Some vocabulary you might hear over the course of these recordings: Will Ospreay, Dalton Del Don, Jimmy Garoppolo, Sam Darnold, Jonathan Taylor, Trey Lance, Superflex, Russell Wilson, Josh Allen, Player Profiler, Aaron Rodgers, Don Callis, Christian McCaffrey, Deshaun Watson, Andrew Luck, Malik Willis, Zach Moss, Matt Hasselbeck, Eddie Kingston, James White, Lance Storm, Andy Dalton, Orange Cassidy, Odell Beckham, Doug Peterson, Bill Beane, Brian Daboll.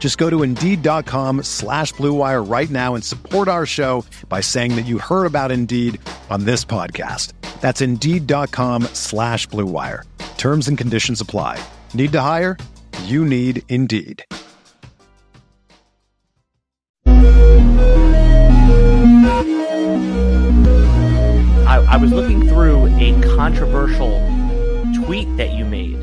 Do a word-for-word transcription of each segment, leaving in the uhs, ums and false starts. Just go to Indeed.com slash Blue Wire right now and support our show by saying that you heard about Indeed on this podcast. That's Indeed.com slash Blue Wire. Terms and conditions apply. Need to hire? You need Indeed. I, I was looking through a controversial tweet that you made.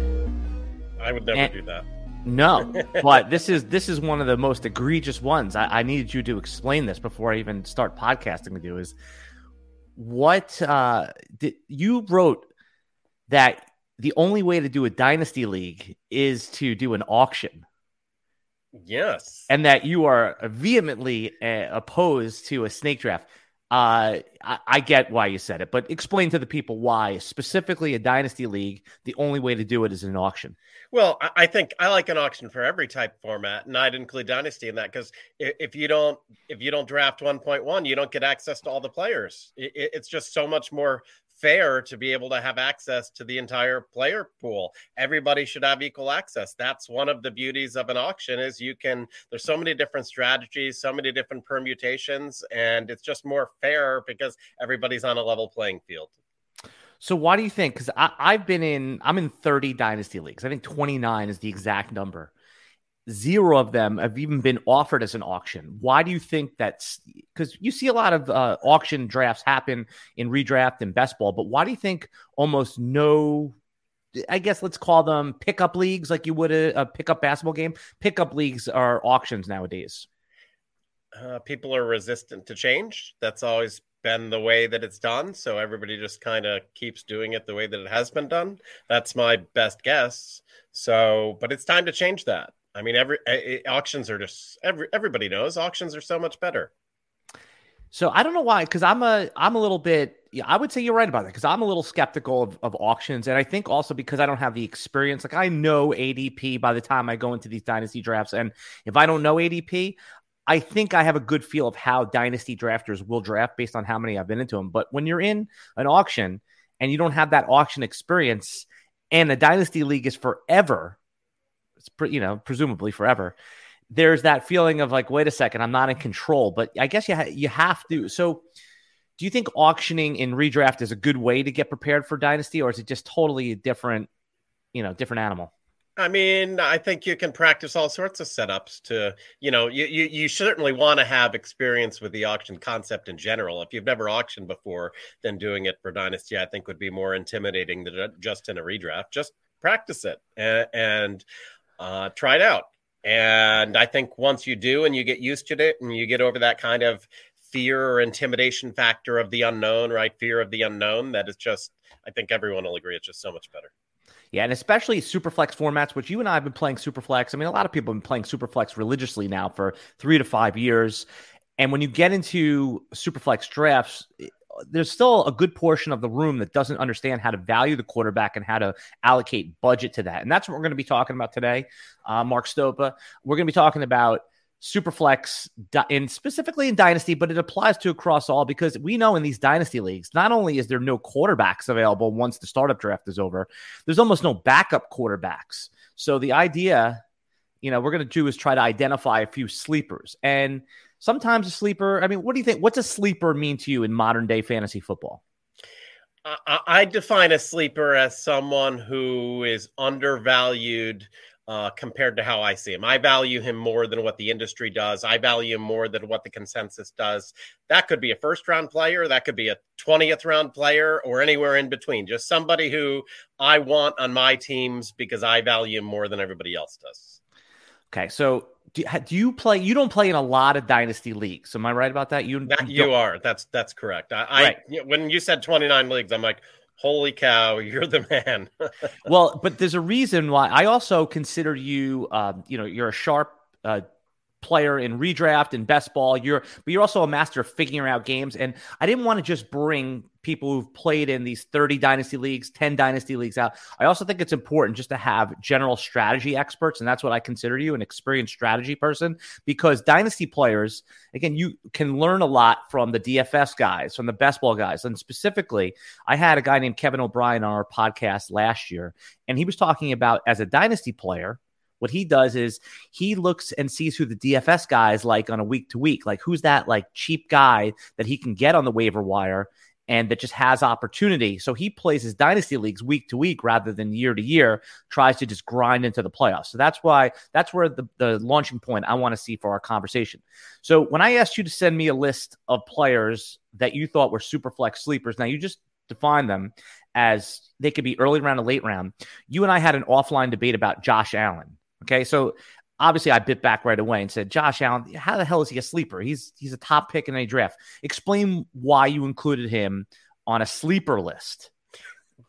I would never and- do that. No, but this is this is one of the most egregious ones. I, I needed you to explain this before I even start podcasting with you. Is what uh, did, you wrote that the only way to do a dynasty league is to do an auction. Yes, and that you are vehemently uh, opposed to a snake draft. Uh, I, I get why you said it, but explain to the people why, specifically a dynasty league, the only way to do it is an auction. Well, I, I think I like an auction for every type format, and I'd include dynasty in that because if, if you don't if you don't draft one point one, you don't get access to all the players. It, it, it's just so much more fair to be able to have access to the entire player pool. Everybody should have equal access. That's one of the beauties of an auction is you can, there's so many different strategies, so many different permutations, and it's just more fair because everybody's on a level playing field. So why do you think, because I've been in, I'm in thirty dynasty leagues. I think twenty-nine is the exact number. Zero of them have even been offered as an auction. Why do you think that's, because you see a lot of uh, auction drafts happen in redraft and best ball, but why do you think almost no, I guess let's call them pickup leagues, like you would a, a pickup basketball game? Pickup leagues are auctions nowadays. Uh, people are resistant to change. That's always been the way that it's done. So everybody just kind of keeps doing it the way that it has been done. That's my best guess. So, but it's time to change that. I mean, every uh, auctions are just every, everybody knows auctions are so much better. So I don't know why, because I'm a I'm a little bit. Yeah, I would say you're right about that because I'm a little skeptical of, of auctions, and I think also because I don't have the experience. Like I know A D P by the time I go into these dynasty drafts, and if I don't know A D P, I think I have a good feel of how dynasty drafters will draft based on how many I've been into them. But when you're in an auction and you don't have that auction experience, and a dynasty league is forever. It's pretty, you know, presumably forever. There's that feeling of like, wait a second, I'm not in control, but I guess you, ha- you have to. So do you think auctioning in redraft is a good way to get prepared for dynasty, or is it just totally a different, you know, different animal? I mean, I think you can practice all sorts of setups to, you know, you you, you certainly want to have experience with the auction concept in general. If you've never auctioned before, then doing it for dynasty, I think would be more intimidating than just in a redraft. Just practice it. And, and Uh, try it out. And I think once you do and you get used to it and you get over that kind of fear or intimidation factor of the unknown, right? Fear of the unknown, that is just, I think everyone will agree, it's just so much better. Yeah, and especially Superflex formats, which you and I have been playing Superflex. I mean, a lot of people have been playing Superflex religiously now for three to five years. And when you get into Superflex drafts, there's still a good portion of the room that doesn't understand how to value the quarterback and how to allocate budget to that. And that's what we're going to be talking about today. Uh, Mark Stopa, we're going to be talking about Superflex and specifically in dynasty, but it applies to across all, because we know in these dynasty leagues, not only is there no quarterbacks available once the startup draft is over, there's almost no backup quarterbacks. So the idea, you know, we're going to do is try to identify a few sleepers. And sometimes a sleeper, I mean, what do you think? What's a sleeper mean to you in modern day fantasy football? I, I define a sleeper as someone who is undervalued uh, compared to how I see him. I value him more than what the industry does. I value him more than what the consensus does. That could be a first round player. That could be a twentieth round player or anywhere in between. Just somebody who I want on my teams because I value him more than everybody else does. Okay. So do, do you play, you don't play in a lot of dynasty leagues. Am I right about that? You, that, you are. That's, that's correct. I, right. I, when you said twenty-nine leagues, I'm like, holy cow, you're the man. Well, but there's a reason why I also consider you, um, you know, you're a sharp uh, player in redraft and best ball. You're, but you're also a master of figuring out games. And I didn't want to just bring people who've played in these thirty dynasty leagues, ten dynasty leagues out. I also think it's important just to have general strategy experts. And that's what I consider you, an experienced strategy person, because dynasty players, again, you can learn a lot from the D F S guys, from the best ball guys. And specifically, I had a guy named Kevin O'Brien on our podcast last year, and he was talking about as a dynasty player, what he does is he looks and sees who the D F S guys like on a week to week, like who's that like cheap guy that he can get on the waiver wire and that just has opportunity. So he plays his dynasty leagues week to week rather than year to year, tries to just grind into the playoffs. So that's why that's where the, the launching point I want to see for our conversation. So when I asked you to send me a list of players that you thought were super flex sleepers, now you just define them as they could be early round or late round. You and I had an offline debate about Josh Allen. Okay, so obviously I bit back right away and said, Josh Allen, how the hell is he a sleeper? He's he's a top pick in a draft. Explain why you included him on a sleeper list.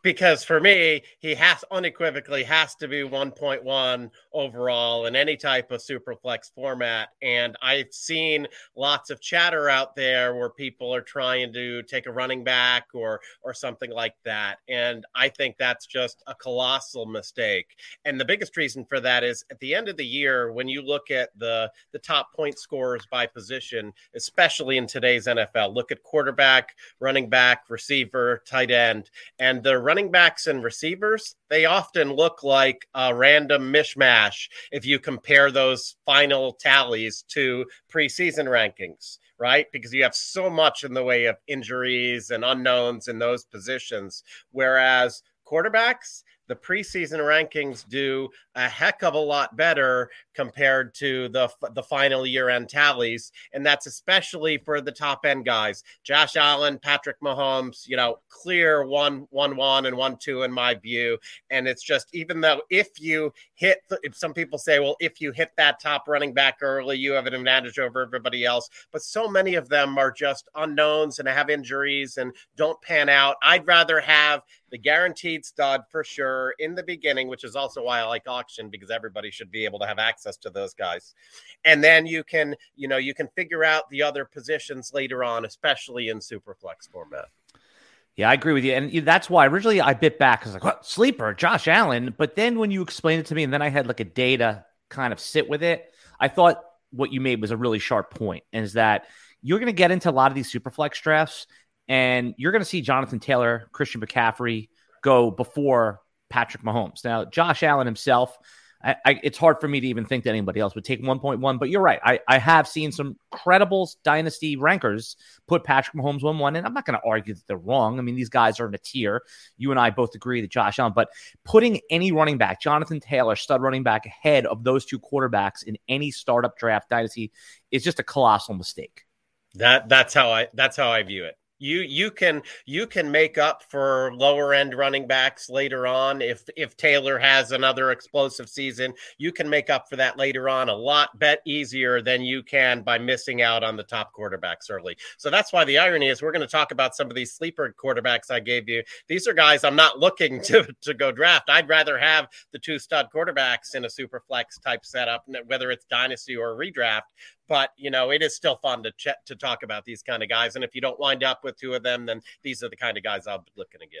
Because for me, he has unequivocally has to be one point one overall in any type of super flex format. And I've seen lots of chatter out there where people are trying to take a running back or, or something like that. And I think that's just a colossal mistake. And the biggest reason for that is at the end of the year, when you look at the, the top point scorers by position, especially in today's N F L, look at quarterback, running back, receiver, tight end, and the running backs and receivers, they often look like a random mishmash if you compare those final tallies to preseason rankings, right? Because you have so much in the way of injuries and unknowns in those positions. Whereas quarterbacks, the preseason rankings do a heck of a lot better compared to the the final year-end tallies, and that's especially for the top-end guys. Josh Allen, Patrick Mahomes, you know, clear one, one, one, and one, two in my view. And it's just, even though if you hit, if some people say, well, if you hit that top running back early, you have an advantage over everybody else. But so many of them are just unknowns and have injuries and don't pan out. I'd rather have the guaranteed stud for sure in the beginning, which is also why I like auction, because everybody should be able to have access to those guys. And then you can, you know, you can figure out the other positions later on, especially in superflex format. Yeah, I agree with you. And that's why originally I bit back. I was like, what, sleeper, Josh Allen. But then when you explained it to me and then I had like a day to kind of sit with it, I thought what you made was a really sharp point, is that you're going to get into a lot of these superflex drafts and you're going to see Jonathan Taylor, Christian McCaffrey go before Patrick Mahomes. Now, Josh Allen himself, I, I, it's hard for me to even think that anybody else would take one point one, but you're right. I, I have seen some credible dynasty rankers put Patrick Mahomes one one, and I'm not going to argue that they're wrong. I mean, these guys are in a tier. You and I both agree that Josh Allen, but putting any running back, Jonathan Taylor, stud running back, ahead of those two quarterbacks in any startup draft dynasty is just a colossal mistake. That that's how I that's how I view it. You you can you can make up for lower end running backs later on. If if Taylor has another explosive season, you can make up for that later on a lot bet easier than you can by missing out on the top quarterbacks early. So that's why the irony is we're going to talk about some of these sleeper quarterbacks I gave you. These are guys I'm not looking to, to go draft. I'd rather have the two stud quarterbacks in a super flex type setup, whether it's dynasty or redraft. But, you know, it is still fun to ch- to talk about these kind of guys. And if you don't wind up with two of them, then these are the kind of guys I'll be looking to get.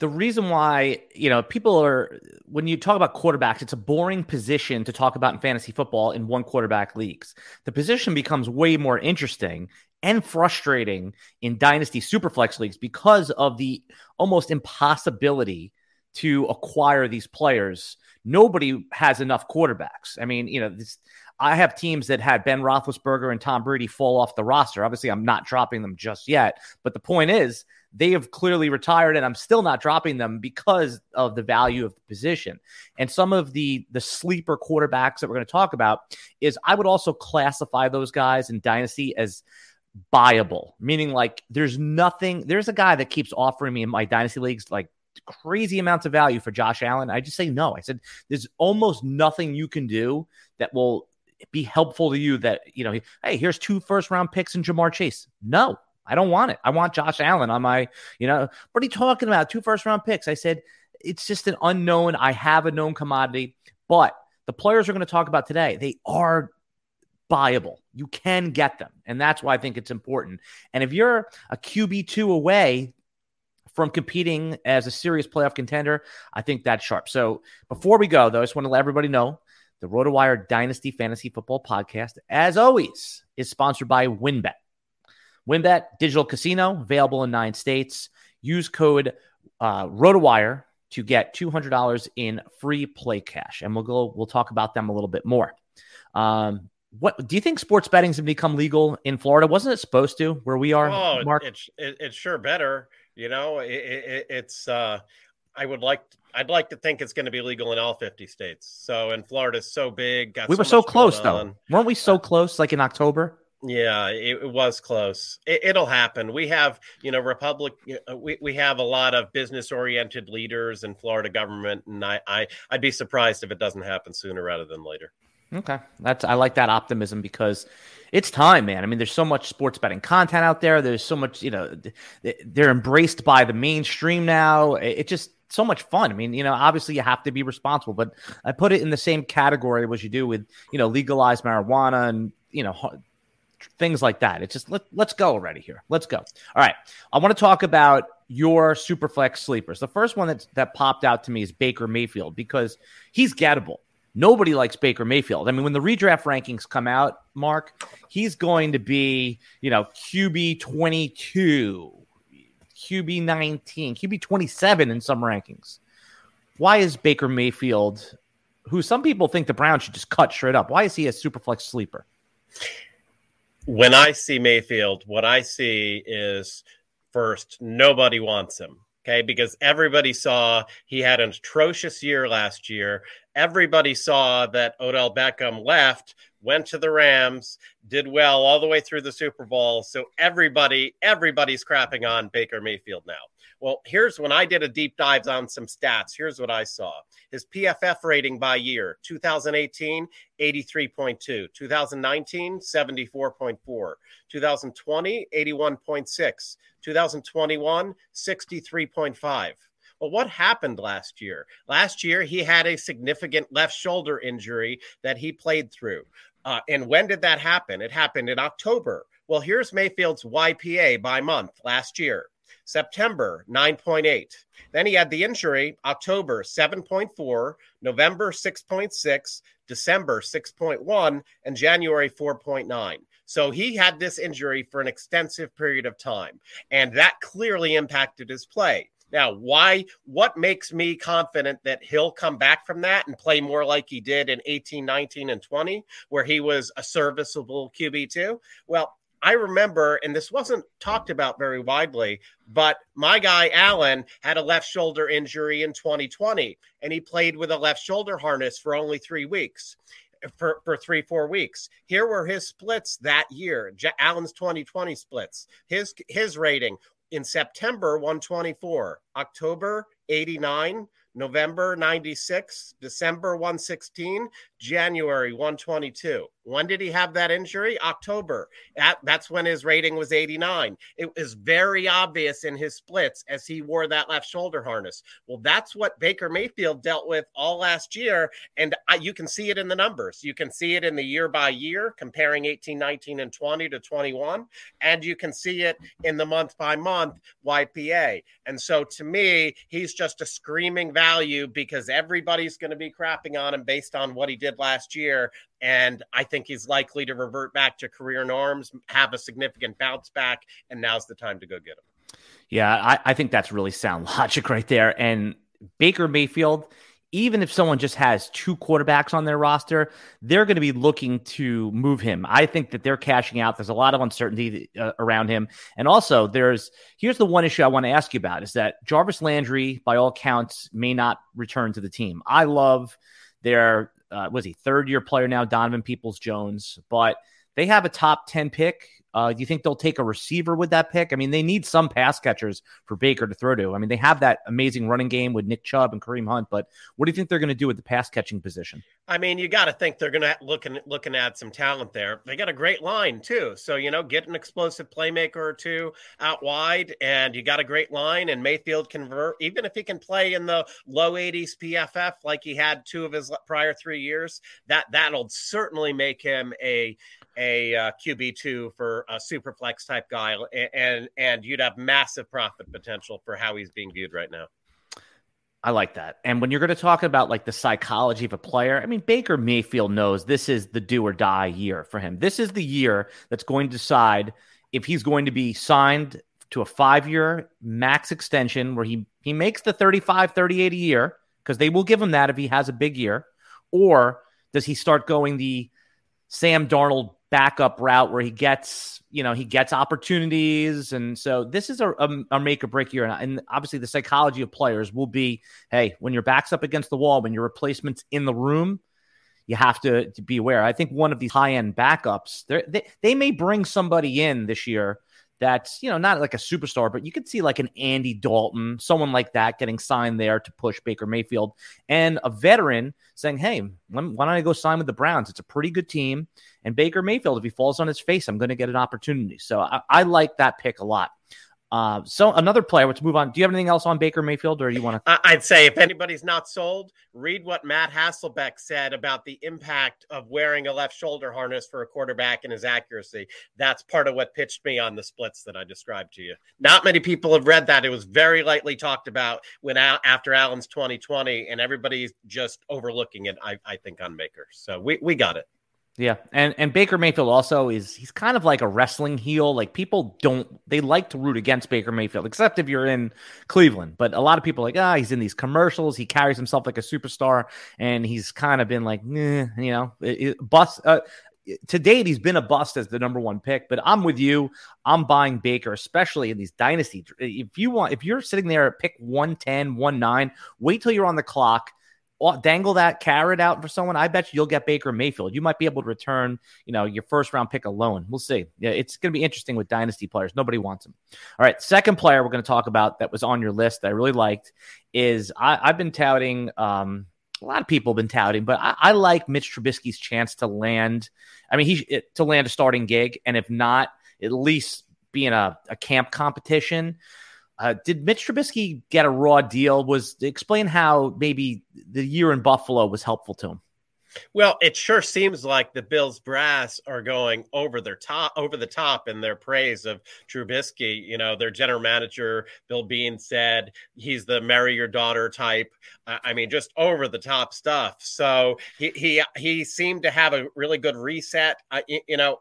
The reason why, you know, people are, when you talk about quarterbacks, it's a boring position to talk about in fantasy football in one quarterback leagues. The position becomes way more interesting and frustrating in dynasty superflex leagues because of the almost impossibility to acquire these players. Nobody has enough quarterbacks. I mean, you know, this, I have teams that had Ben Roethlisberger and Tom Brady fall off the roster. Obviously, I'm not dropping them just yet. But the point is, they have clearly retired, and I'm still not dropping them because of the value of the position. And some of the the sleeper quarterbacks that we're going to talk about is I would also classify those guys in Dynasty as buyable, meaning like there's nothing. There's a guy that keeps offering me in my Dynasty leagues like crazy amounts of value for Josh Allen. I just say no. I said there's almost nothing you can do that will be helpful to you that, you know, hey, here's two first round picks and Jamar Chase. No, I don't want it. I want Josh Allen on my, you know, what are you talking about? Two first round picks. I said, it's just an unknown. I have a known commodity, but the players we're going to talk about today, they are buyable. You can get them. And that's why I think it's important. And if you're a Q B two away from competing as a serious playoff contender, I think that's sharp. So before we go though, I just want to let everybody know the RotoWire Dynasty Fantasy Football Podcast, as always, is sponsored by WynnBET. WynnBET Digital Casino, available in nine states. Use code uh, RotoWire to get two hundred dollars in free play cash, and we'll go. We'll talk about them a little bit more. Um, what do you think? Sports betting's have become legal in Florida? Wasn't it supposed to? Where we are, oh, Mark? It's it, it's sure better. You know, it, it, it's. Uh, I would like. To- I'd like to think it's going to be legal in all fifty states. So, and Florida's so big. Got we so were so close, though. Weren't we so uh, close, like in October? Yeah, it, it was close. It, it'll happen. We have, you know, Republic. We, we have a lot of business-oriented leaders in Florida government, and I, I, I'd be surprised if it doesn't happen sooner rather than later. Okay. That's, I like that optimism because it's time, man. I mean, there's so much sports betting content out there. There's so much, you know, they're embraced by the mainstream now. It, it just, so much fun. I mean, you know, obviously you have to be responsible, but I put it in the same category as you do with, you know, legalized marijuana and, you know, things like that. It's just, let, let's go already here. Let's go. All right. I want to talk about your super flex sleepers. The first one that's, that popped out to me is Baker Mayfield because he's gettable. Nobody likes Baker Mayfield. I mean, when the redraft rankings come out, Mark, he's going to be, you know, Q B twenty-two. Q B nineteen, Q B twenty-seven in some rankings. Why is Baker Mayfield, who some people think the Browns should just cut straight up, why is he a super flex sleeper? When I see Mayfield, what I see is, first, nobody wants him. Okay, because everybody saw he had an atrocious year last year. Everybody saw that Odell Beckham left, went to the Rams, did well all the way through the Super Bowl. So everybody, everybody's crapping on Baker Mayfield now. Well, here's when I did a deep dive on some stats. Here's what I saw. His P F F rating by year, two thousand eighteen, eighty-three point two. two thousand nineteen, seventy-four point four. two thousand twenty, eighty-one point six. two thousand twenty-one, sixty-three point five. Well, what happened last year? Last year, he had a significant left shoulder injury that he played through. Uh, and when did that happen? It happened in October. Well, here's Mayfield's Y P A by month last year. September, nine point eight. Then he had the injury, October, seven point four, November, six point six, December, six point one, and January, four point nine. So he had this injury for an extensive period of time, and that clearly impacted his play. Now, why? What makes me confident that he'll come back from that and play more like he did in eighteen, nineteen, and twenty, where he was a serviceable Q B two? Well, I remember, and this wasn't talked about very widely, but my guy Allen had a left shoulder injury in twenty twenty, and he played with a left shoulder harness for only three weeks. For, for three, four weeks. Here were his splits that year. J- Allen's twenty twenty splits. His his rating in September, one twenty-four. October, eighty-nine. November, ninety-six. December, one sixteen. January, one twenty-two. When did he have that injury? October. That, that's when his rating was eighty-nine. It was very obvious in his splits as he wore that left shoulder harness. Well, that's what Baker Mayfield dealt with all last year, and I, you can see it in the numbers. You can see it in the year by year, comparing eighteen, nineteen, and twenty to twenty-one, and you can see it in the month by month Y P A. And so to me, he's just a screaming value because everybody's going to be crapping on him based on what he did last year. And I think he's likely to revert back to career norms, have a significant bounce back, and now's the time to go get him. Yeah, I, I think that's really sound logic right there. And Baker Mayfield, even if someone just has two quarterbacks on their roster, they're going to be looking to move him. I think that they're cashing out. There's a lot of uncertainty uh, around him. And also there's, here's the one issue I want to ask you about is that Jarvis Landry, by all counts, may not return to the team. I love their, uh, was he third year player now, Donovan Peoples-Jones, but they have a top ten pick. Uh, do you think they'll take a receiver with that pick? I mean, they need some pass catchers for Baker to throw to. I mean, they have that amazing running game with Nick Chubb and Kareem Hunt, but what do you think they're going to do with the pass catching position? I mean, you got to think they're going to look and looking at some talent there. They got a great line too. So, you know, get an explosive playmaker or two out wide and you got a great line, and Mayfield convert, even if he can play in the low eighties P F F, like he had two of his prior three years, that that'll certainly make him a, a uh, Q B two for a super flex type guy, and, and and you'd have massive profit potential for how he's being viewed right now. I like that. And when you're going to talk about like the psychology of a player, I mean, Baker Mayfield knows this is the do or die year for him. This is the year that's going to decide if he's going to be signed to a five-year max extension where he, he makes the thirty-five, thirty-eight a year, because they will give him that if he has a big year, or does he start going the Sam Darnold backup route where he gets, you know, he gets opportunities. And so this is a, a, a make or break year. And, and obviously the psychology of players will be, hey, when your back's up against the wall, when your replacement's in the room, you have to, to be aware. I think one of these high end backups, they, they may bring somebody in this year that's, you know, not like a superstar, but you could see like an Andy Dalton, someone like that getting signed there to push Baker Mayfield, and a veteran saying, hey, why don't I go sign with the Browns? It's a pretty good team. And Baker Mayfield, if he falls on his face, I'm going to get an opportunity. So I, I like that pick a lot. Uh, so another player, let's move on. Do you have anything else on Baker Mayfield, or you want to? I'd say if anybody's not sold, read what Matt Hasselbeck said about the impact of wearing a left shoulder harness for a quarterback and his accuracy. That's part of what pitched me on the splits that I described to you. Not many people have read that. It was very lightly talked about when after Allen's twenty twenty, and everybody's just overlooking it, I, I think, on Baker. So we, we got it. Yeah. And and Baker Mayfield also is, he's kind of like a wrestling heel. Like people don't, they like to root against Baker Mayfield, except if you're in Cleveland. But a lot of people are like, ah, oh, he's in these commercials. He carries himself like a superstar, and he's kind of been like, nah, you know, it, it, bust. Uh, to date, he's been a bust as the number one pick, but I'm with you. I'm buying Baker, especially in these dynasty. If you want, if you're sitting there at pick one ten, one nine, wait till you're on the clock. Dangle that carrot out for someone. I bet you'll get Baker Mayfield. You might be able to return, you know, your first round pick alone. We'll see. Yeah, it's going to be interesting with dynasty players. Nobody wants him. All right, second player we're going to talk about that was on your list that I really liked is I, I've been touting. Um, a lot of people have been touting, but I, I like Mitch Trubisky's chance to land. I mean, he it, to land a starting gig, and if not, at least be in a, a camp competition. Uh, did Mitch Trubisky get a raw deal? Was explain how maybe the year in Buffalo was helpful to him. Well, it sure seems like the Bills brass are going over their top, over the top in their praise of Trubisky. You know, their general manager Bill Bean said he's the marry your daughter type. Uh, I mean, just over the top stuff. So he he he seemed to have a really good reset. Uh, you, you know.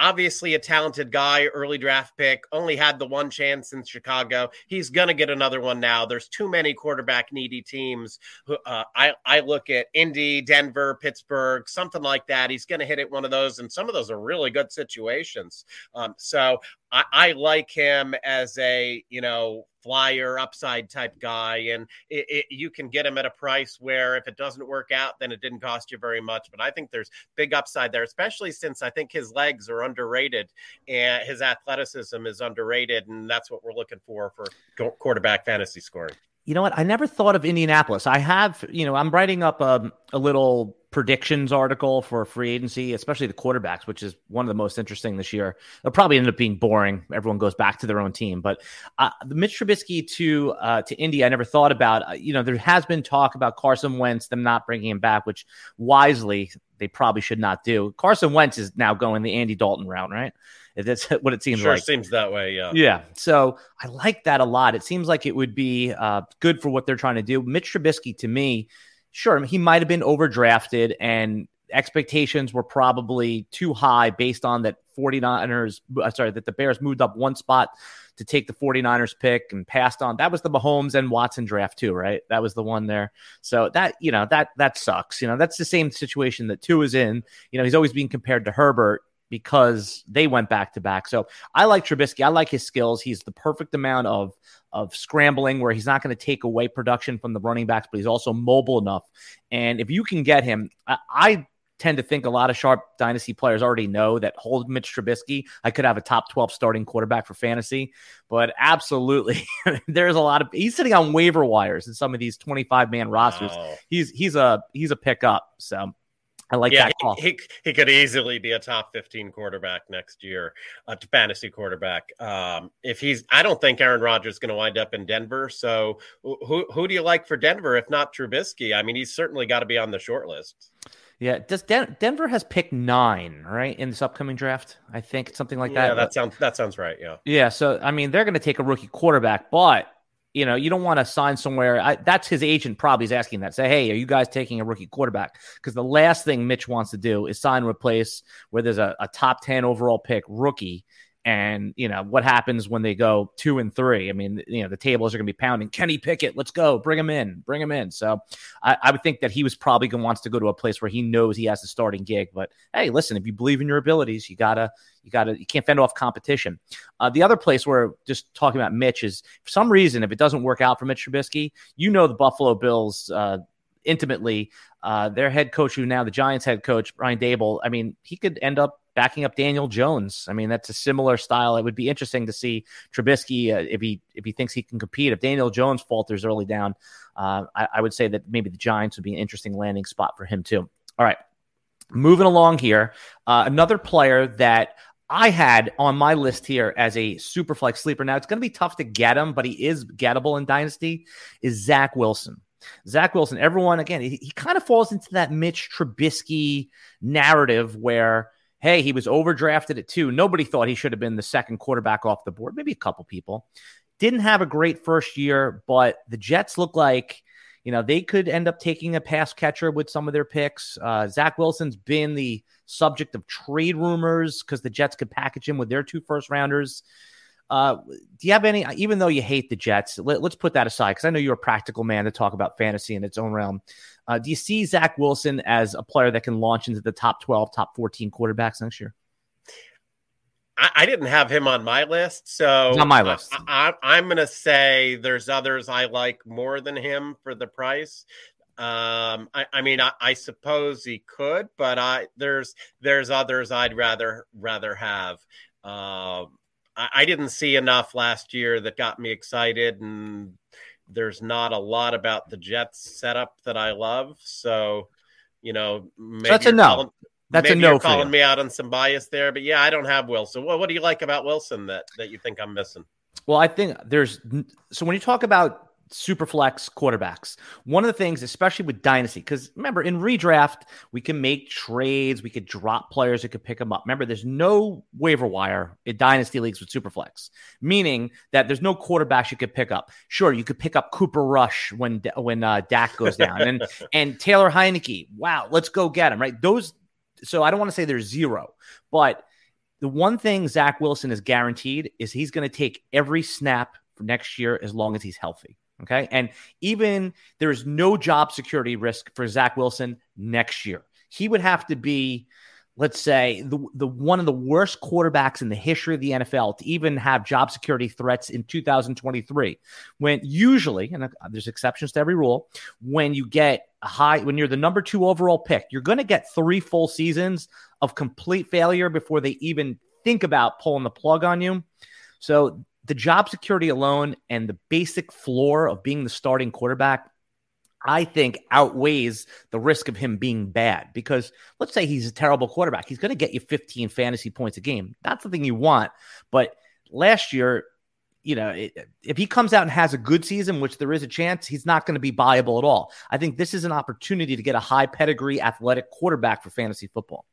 Obviously a talented guy, early draft pick, only had the one chance in Chicago. He's going to get another one now. There's too many quarterback needy teams. Uh, I, I look at Indy, Denver, Pittsburgh, something like that. He's going to hit at one of those, and some of those are really good situations. Um, so I, I like him as a, you know, flyer upside type guy, and it, it, you can get him at a price where if it doesn't work out, then it didn't cost you very much. But I think there's big upside there, especially since I think his legs are underrated and his athleticism is underrated, and that's what we're looking for for quarterback fantasy scoring. You know what? I never thought of Indianapolis. I have, you know, I'm writing up a, a little predictions article for free agency, especially the quarterbacks, which is one of the most interesting this year. It'll probably end up being boring. Everyone goes back to their own team, but uh, the Mitch Trubisky to, uh, to Indy, I never thought about. Uh, you know, there has been talk about Carson Wentz, them not bringing him back, which wisely they probably should not do. Carson Wentz is now going the Andy Dalton route, right? That's what it seems sure like. Sure seems that way, yeah. Yeah, so I like that a lot. It seems like it would be uh, good for what they're trying to do. Mitch Trubisky, to me, sure, he might have been overdrafted, and expectations were probably too high based on that 49ers, uh, sorry, that the Bears moved up one spot to take the 49ers pick and passed on. That was the Mahomes and Watson draft too, right? That was the one there. So that, you know, that, that sucks. You know, that's the same situation that Tua is in. You know, he's always being compared to Herbert because they went back to back. So I like Trubisky. I like his skills. He's the perfect amount of, of scrambling where he's not going to take away production from the running backs, but he's also mobile enough. And if you can get him, I, I tend to think a lot of sharp dynasty players already know that hold Mitch Trubisky, I could have a top twelve starting quarterback for fantasy, but absolutely there's a lot of, he's sitting on waiver wires in some of these twenty-five man rosters. Oh. He's, he's a, he's a pickup. So I like yeah, that call. He, he, he could easily be a top fifteen quarterback next year, a fantasy quarterback. Um, if he's, I don't think Aaron Rodgers is going to wind up in Denver. So who, who do you like for Denver? If not Trubisky, I mean, he's certainly got to be on the short list. Yeah, does Den- Denver has pick nine, right, in this upcoming draft? I think something like that. Yeah, that sounds that sounds right. Yeah, yeah. So I mean, they're going to take a rookie quarterback, but you know, you don't want to sign somewhere. I, that's his agent probably is asking that. Say, hey, are you guys taking a rookie quarterback? Because the last thing Mitch wants to do is sign with a place where there's a, a top ten overall pick rookie. And, you know, what happens when they go two and three? I mean, you know, the tables are going to be pounding. Kenny Pickett, let's go. Bring him in. Bring him in. So I, I would think that he was probably going to want to go to a place where he knows he has the starting gig. But, hey, listen, if you believe in your abilities, you got to you got to you can't fend off competition. Uh, the other place where just talking about Mitch is for some reason, if it doesn't work out for Mitch Trubisky, you know, the Buffalo Bills uh intimately, uh, their head coach, who now the Giants head coach, Brian Daboll, I mean, he could end up backing up Daniel Jones. I mean, that's a similar style. It would be interesting to see Trubisky uh, if he if he thinks he can compete. If Daniel Jones falters early down, uh, I, I would say that maybe the Giants would be an interesting landing spot for him too. All right, moving along here. Uh, another player that I had on my list here as a super flex sleeper. Now, it's going to be tough to get him, but he is gettable in Dynasty, is Zach Wilson. Zach Wilson, everyone, again, he, he kind of falls into that Mitch Trubisky narrative where, hey, he was overdrafted at two. Nobody thought he should have been the second quarterback off the board. Maybe a couple people. Didn't have a great first year, but the Jets look like, you know, they could end up taking a pass catcher with some of their picks. Uh, Zach Wilson's been the subject of trade rumors because the Jets could package him with their two first rounders. Uh, do you have any, even though you hate the Jets, let, let's put that aside, because I know you're a practical man to talk about fantasy in its own realm. Uh, do you see Zach Wilson as a player that can launch into the top twelve, top fourteen quarterbacks next year? I, I didn't have him on my list, so it's on my list. I, I, I'm going to say there's others I like more than him for the price. Um, I, I mean, I, I suppose he could, but I there's there's others I'd rather rather have. Um, I didn't see enough last year that got me excited, and there's not a lot about the Jets setup that I love. So, you know, maybe that's a no. Calling, that's a no. You're calling me out on some bias there, but yeah, I don't have Wilson. Well, what do you like about Wilson that, that you think I'm missing? Well, I think there's so when you talk about super flex quarterbacks, one of the things, especially with dynasty, because remember in redraft, we can make trades, we could drop players who could pick them up. Remember, there's no waiver wire in dynasty leagues with super flex, meaning that there's no quarterbacks you could pick up. Sure, you could pick up Cooper Rush when when uh, Dak goes down, and and Taylor Heineke. Wow, let's go get him, right? Those. So I don't want to say there's zero, but the one thing Zach Wilson is guaranteed is he's going to take every snap for next year as long as he's healthy. Okay. And even there is no job security risk for Zach Wilson next year. He would have to be, let's say, the, the one of the worst quarterbacks in the history of the N F L to even have job security threats in two thousand twenty-three. When usually, and there's exceptions to every rule, when you get a high, when you're the number two overall pick, you're going to get three full seasons of complete failure before they even think about pulling the plug on you. So, the job security alone and the basic floor of being the starting quarterback, I think, outweighs the risk of him being bad. Because let's say he's a terrible quarterback. He's going to get you fifteen fantasy points a game. That's the thing you want. But last year, you know, it, if he comes out and has a good season, which there is a chance, he's not going to be viable at all. I think this is an opportunity to get a high pedigree athletic quarterback for fantasy football.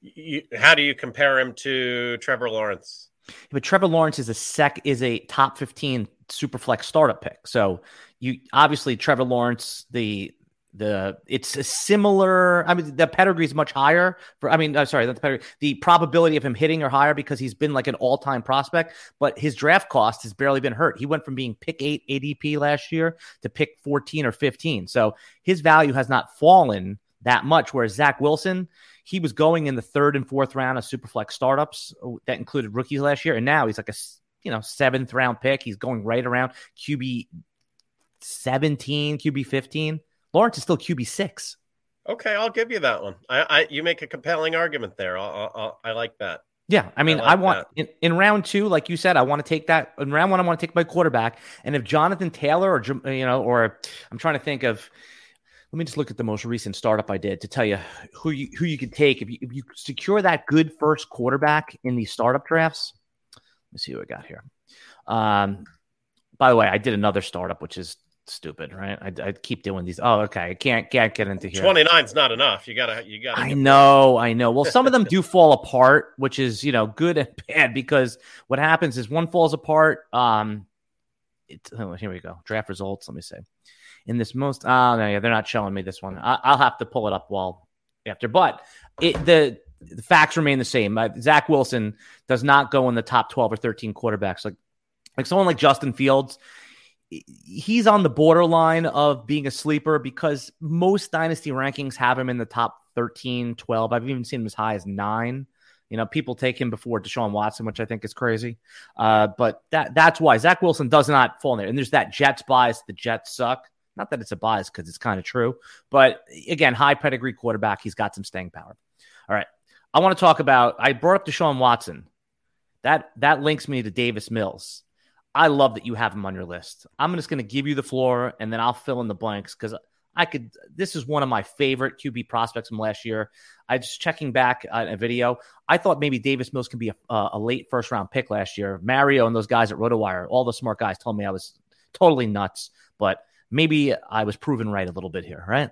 You, how do you compare him to Trevor Lawrence? But Trevor Lawrence is a sec is a top fifteen super flex startup pick. So you obviously Trevor Lawrence, the The it's a similar. I mean, the pedigree is much higher. For I mean, I'm sorry, not the pedigree. The probability of him hitting are higher because he's been like an all-time prospect. But his draft cost has barely been hurt. He went from being pick eight A D P last year to pick fourteen or fifteen. So his value has not fallen that much. Whereas Zach Wilson, he was going in the third and fourth round of Superflex startups that included rookies last year, and now he's like a you know seventh round pick. He's going right around Q B seventeen, Q B fifteen. Lawrence is still Q B six. Okay, I'll give you that one. I, I you make a compelling argument there. I'll, I'll, I like that. Yeah, I mean, I, like I want in, in round two, like you said, I want to take that in round one. I want to take my quarterback, and if Jonathan Taylor or you know, or I'm trying to think of. Let me just look at the most recent startup I did to tell you who you who you could take if you if you secure that good first quarterback in these startup drafts. Let me see who I got here. Um, by the way, I did another startup, which is. Stupid, right? I, I keep doing these. Oh, okay. I can't can't get into here. twenty-nine is not enough. You gotta you gotta. I know, I know. Well, some of them do fall apart, which is you know good and bad because what happens is one falls apart. Um, it's oh, here we go. Draft results. Let me see. In this most, oh no, yeah, they're not showing me this one. I, I'll have to pull it up while after. But it, the the facts remain the same. Uh, Zach Wilson does not go in the top twelve or thirteen quarterbacks. Like like someone like Justin Fields. He's on the borderline of being a sleeper because most dynasty rankings have him in the top thirteen, twelve. I've even seen him as high as nine. You know, people take him before Deshaun Watson, which I think is crazy. Uh, but that that's why Zach Wilson does not fall in there. And there's that Jets bias. The Jets suck. Not that it's a bias because it's kind of true. But again, high pedigree quarterback. He's got some staying power. All right. I want to talk about, I brought up Deshaun Watson. That That links me to Davis Mills. I love that you have him on your list. I'm just going to give you the floor, and then I'll fill in the blanks because I could. This is one of my favorite Q B prospects from last year. I just checking back on a video. I thought maybe Davis Mills could be a, a late first round pick last year. Mario and those guys at RotoWire, all the smart guys, told me I was totally nuts, but maybe I was proven right a little bit here, right?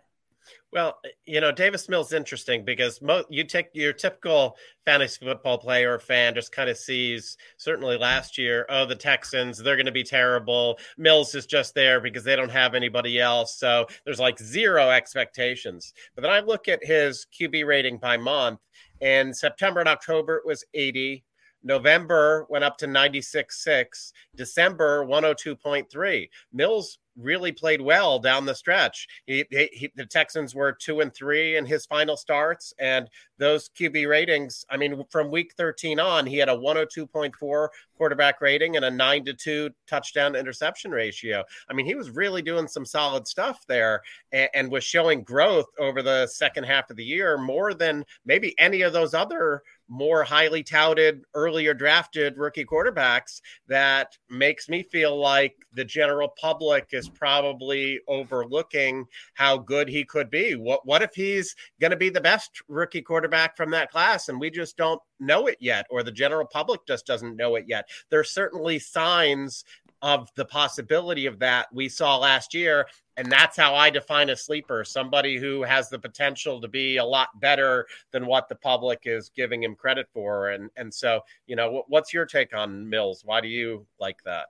Well, you know, Davis Mills is interesting because mo- you take your typical fantasy football player or fan just kind of sees, certainly last year, oh, the Texans, they're going to be terrible. Mills is just there because they don't have anybody else. So there's like zero expectations. But then I look at his Q B rating by month. In September and October, it was eighty. November went up to ninety-six point six. December, one oh two point three. Mills really played well down the stretch. He, he, he, the Texans were two and three in his final starts, and those Q B ratings, I mean, from week thirteen on, he had a one oh two point four quarterback rating and a nine to two touchdown interception ratio. I mean, he was really doing some solid stuff there and, and was showing growth over the second half of the year, more than maybe any of those other more highly touted, earlier drafted rookie quarterbacks. That makes me feel like the general public is probably overlooking how good he could be. What what if he's going to be the best rookie quarterback from that class and we just don't know it yet, or the general public just doesn't know it yet? There's certainly signs of the possibility of that we saw last year. And that's how I define a sleeper, somebody who has the potential to be a lot better than what the public is giving him credit for. And and so, you know, what's your take on Mills? Why do you like that?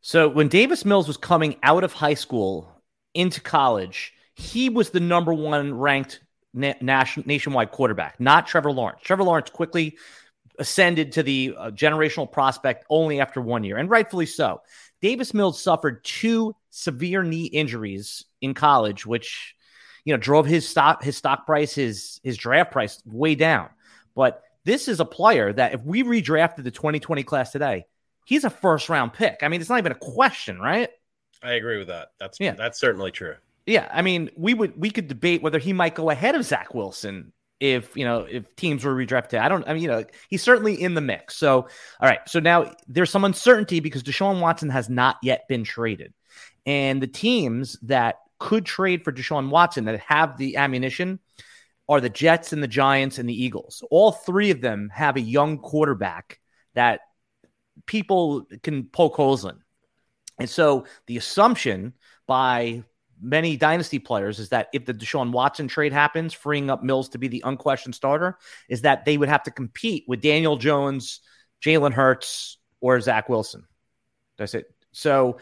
So when Davis Mills was coming out of high school into college, he was the number one ranked na- nation- nationwide quarterback, not Trevor Lawrence. Trevor Lawrence quickly ascended to the uh, generational prospect only after one year, and rightfully so. Davis Mills suffered two severe knee injuries in college, which you know drove his stock, his stock price, his his draft price way down. But this is a player that if we redrafted the twenty twenty class today, he's a first round pick. I mean, it's not even a question, right? I agree with that. That's yeah. that's certainly true. Yeah, I mean, we would we could debate whether he might go ahead of Zach Wilson. If, you know, if teams were redrafted, I don't, I mean, you know, he's certainly in the mix. So, all right. So now there's some uncertainty because Deshaun Watson has not yet been traded. And the teams that could trade for Deshaun Watson that have the ammunition are the Jets and the Giants and the Eagles. All three of them have a young quarterback that people can poke holes in. And so the assumption by many dynasty players is that if the Deshaun Watson trade happens, freeing up Mills to be the unquestioned starter, is that they would have to compete with Daniel Jones, Jalen Hurts, or Zach Wilson. That's it. So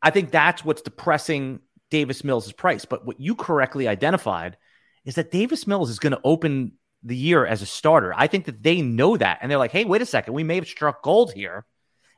I think that's what's depressing Davis Mills' price. But what you correctly identified is that Davis Mills is going to open the year as a starter. I think that they know that. And they're like, hey, wait a second. We may have struck gold here.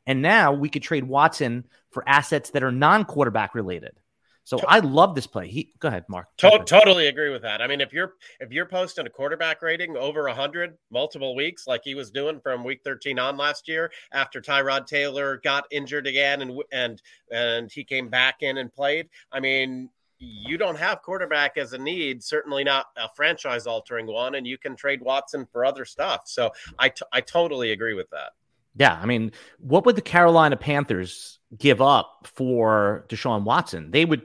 And now we could trade Watson for assets that are non-quarterback related. So to- I love this play. He, go ahead, Mark. To- totally agree with that. I mean, if you're if you're posting a quarterback rating over one hundred multiple weeks like he was doing from week thirteen on last year after Tyrod Taylor got injured again and and and he came back in and played, I mean, you don't have quarterback as a need, certainly not a franchise-altering one, and you can trade Watson for other stuff. So I, t- I totally agree with that. Yeah, I mean, what would the Carolina Panthers give up for Deshaun Watson? They would,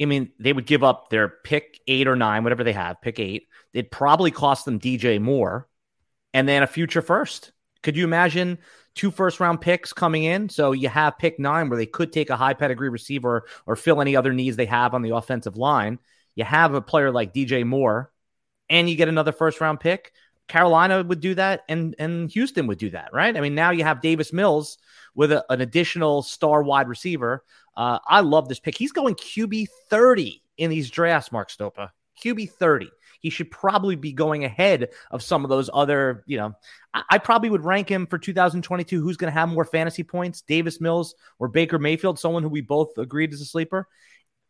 I mean, they would give up their pick eight or nine, whatever they have, pick eight. It'd probably cost them D J Moore and then a future first. Could you imagine two first round picks coming in? So you have pick nine where they could take a high pedigree receiver or fill any other needs they have on the offensive line. You have a player like D J Moore and you get another first round pick. Carolina would do that, and and Houston would do that, right? I mean, now you have Davis Mills with a, an additional star wide receiver. Uh, I love this pick. He's going Q B thirty in these drafts, Mark Stopa. Q B thirty. He should probably be going ahead of some of those other, you know, I, I probably would rank him for two thousand twenty-two. Who's going to have more fantasy points, Davis Mills or Baker Mayfield, someone who we both agreed is a sleeper?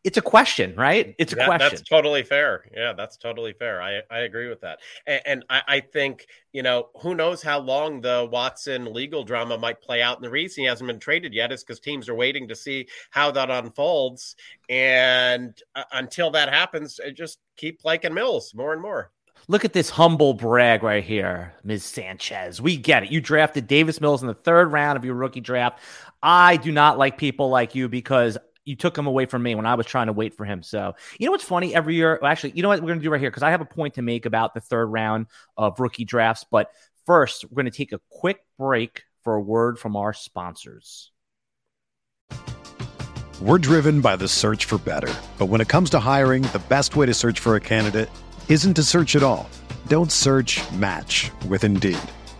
It's a question, right? It's a yeah, question. That's totally fair. Yeah, that's totally fair. I, I agree with that. And, and I, I think, you know, who knows how long the Watson legal drama might play out. And the reason he hasn't been traded yet is because teams are waiting to see how that unfolds. And uh, until that happens, just keep liking Mills more and more. Look at this humble brag right here, Miz Sanchez. We get it. You drafted Davis Mills in the third round of your rookie draft. I do not like people like you because you took him away from me when I was trying to wait for him. So, you know what's funny every year? Well, actually, you know what we're going to do right here? Because I have a point to make about the third round of rookie drafts. But first, we're going to take a quick break for a word from our sponsors. We're driven by the search for better. But when it comes to hiring, the best way to search for a candidate isn't to search at all. Don't search, match with Indeed.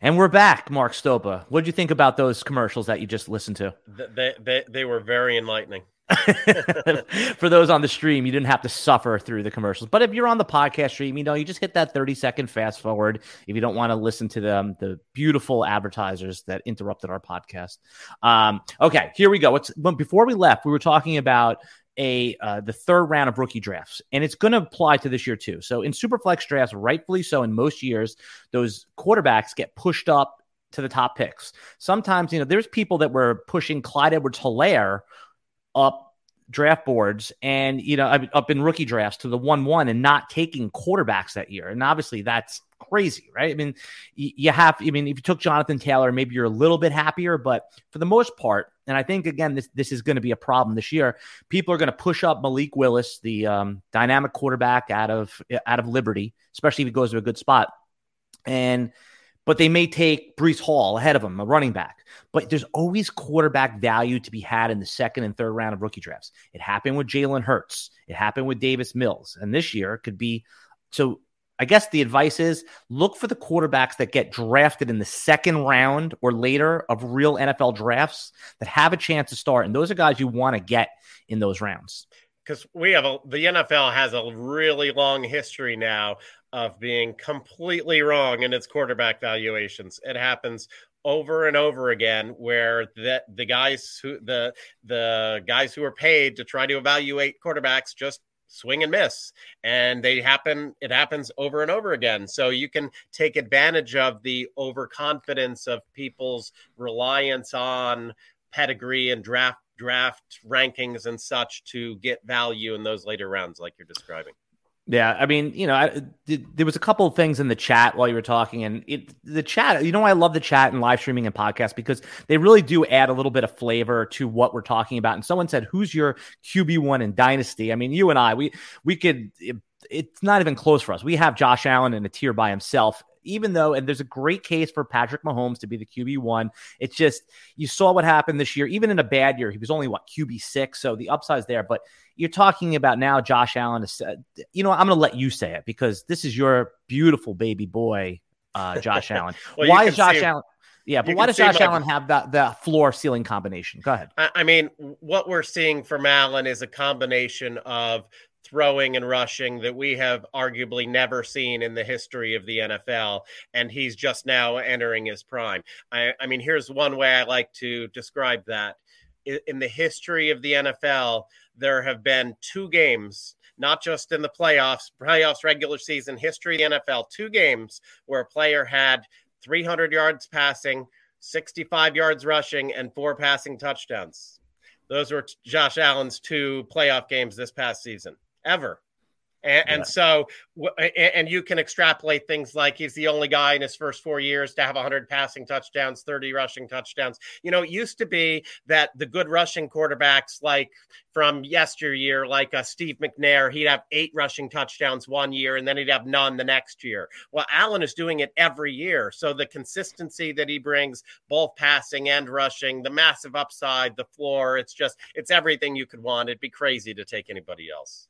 And we're back, Mark Stopa. What did you think about those commercials that you just listened to? They they, they were very enlightening. For those on the stream, you didn't have to suffer through the commercials. But if you're on the podcast stream, you know, you just hit that thirty-second fast forward if you don't want to listen to them, the beautiful advertisers that interrupted our podcast. Um, okay, here we go. It's, before we left, we were talking about a uh, the third round of rookie drafts, and it's going to apply to this year too. So in Superflex drafts, rightfully so, in most years, those quarterbacks get pushed up to the top picks. Sometimes, you know, there's people that were pushing Clyde Edwards-Helaire up draft boards and, you know, up in rookie drafts to the one one and not taking quarterbacks that year. And obviously that's crazy, right? I mean, you have, I mean, if you took Jonathan Taylor, maybe you're a little bit happier, but for the most part, and I think, again, this, this is going to be a problem this year. People are going to push up Malik Willis, the um, dynamic quarterback out of, out of Liberty, especially if he goes to a good spot. And, but they may take Breece Hall ahead of him, a running back, but there's always quarterback value to be had in the second and third round of rookie drafts. It happened with Jalen Hurts. It happened with Davis Mills. And this year it could be, so I guess the advice is look for the quarterbacks that get drafted in the second round or later of real N F L drafts that have a chance to start. And those are guys you want to get in those rounds. Because we have a, the N F L has a really long history now of being completely wrong in its quarterback valuations. It happens over and over again, where the the guys who the the guys who are paid to try to evaluate quarterbacks just swing and miss, and they happen. It happens over and over again. So you can take advantage of the overconfidence of people's reliance on pedigree and draft draft rankings and such to get value in those later rounds, like you're describing. Yeah, I mean, you know, I, did, there was a couple of things in the chat while you were talking, and it, the chat, you know, I love the chat and live streaming and podcasts because they really do add a little bit of flavor to what we're talking about. And someone said, who's your Q B one in Dynasty? I mean, you and I, we, we could, it, it's not even close for us. We have Josh Allen in a tier by himself, even though, and there's a great case for Patrick Mahomes to be the Q B one. It's just, you saw what happened this year. Even in a bad year, he was only, what, Q B six, so the upside's there. But you're talking about now Josh Allen. Is, uh, you know, I'm going to let you say it because this is your beautiful baby boy, uh, Josh Allen. well, why is Josh see, Allen? Yeah, but why does Josh my... Allen have that the floor-ceiling combination? Go ahead. I, I mean, what we're seeing from Allen is a combination of throwing and rushing that we have arguably never seen in the history of the N F L. And he's just now entering his prime. I, I mean, here's one way I like to describe that. In, in the history of the N F L, there have been two games, not just in the playoffs, playoffs, regular season history, of the N F L, two games where a player had three hundred yards passing, sixty-five yards rushing, and four passing touchdowns. Those were Josh Allen's two playoff games this past season. Ever. And, yeah. and so, and you can extrapolate things like he's the only guy in his first four years to have one hundred passing touchdowns, thirty rushing touchdowns. You know, it used to be that the good rushing quarterbacks, like from yesteryear, like a Steve McNair, he'd have eight rushing touchdowns one year and then he'd have none the next year. Well, Allen is doing it every year. So the consistency that he brings, both passing and rushing, the massive upside, the floor, it's just, it's everything you could want. It'd be crazy to take anybody else.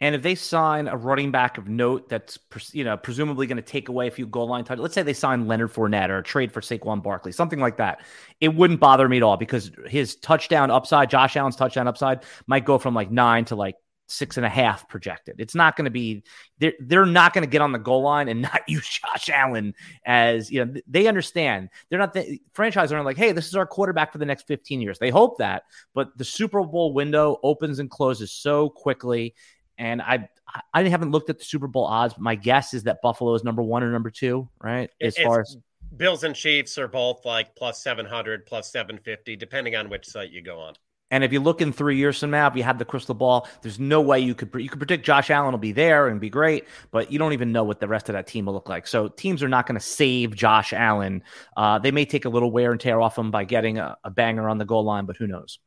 And if they sign a running back of note that's, you know, presumably going to take away a few goal line touchdowns, let's say they sign Leonard Fournette or trade for Saquon Barkley, something like that, it wouldn't bother me at all because his touchdown upside, Josh Allen's touchdown upside, might go from like nine to like six and a half projected. It's not going to be, they're, they're not going to get on the goal line and not use Josh Allen as, you know, they understand. They're not, the franchise aren't like, hey, this is our quarterback for the next fifteen years. They hope that, but the Super Bowl window opens and closes so quickly. And I I haven't looked at the Super Bowl odds. But my guess is that Buffalo is number one or number two, right? As it's, far as Bills and Chiefs are both like plus seven hundred, plus seven fifty, depending on which site you go on. And if you look in three years from now, if you have the crystal ball, there's no way you could you could predict Josh Allen will be there and be great, but you don't even know what the rest of that team will look like. So teams are not going to save Josh Allen. Uh, they may take a little wear and tear off him by getting a, a banger on the goal line, but who knows?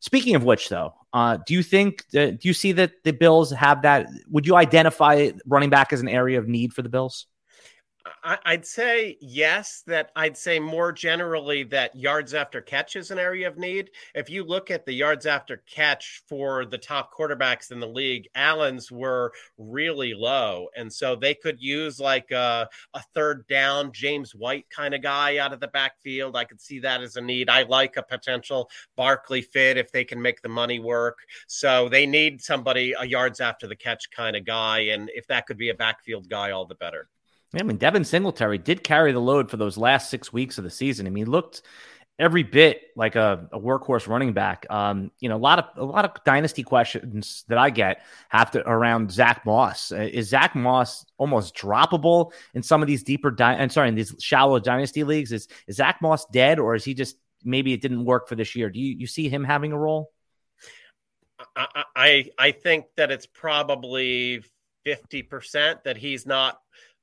Speaking of which, though, uh, do you think, uh, do you see that the Bills have that? Would you identify running back as an area of need for the Bills? I, I'd say yes, that I'd say more generally that yards after catch is an area of need. If you look at the yards after catch for the top quarterbacks in the league, Allen's were really low. And so they could use like a, a third down James White kind of guy out of the backfield. I could see that as a need. I like a potential Barkley fit if they can make the money work. So they need somebody, a yards after the catch kind of guy. And if that could be a backfield guy, all the better. I mean, Devin Singletary did carry the load for those last six weeks of the season. I mean, he looked every bit like a, a workhorse running back. Um, you know, a lot of a lot of dynasty questions that I get have to around Zach Moss. Is Zach Moss almost droppable in some of these deeper di- and sorry, in these shallow dynasty leagues? Is is Zach Moss dead, or is he just maybe it didn't work for this year? Do you, you see him having a role? I I, I think that it's probably fifty percent that he's not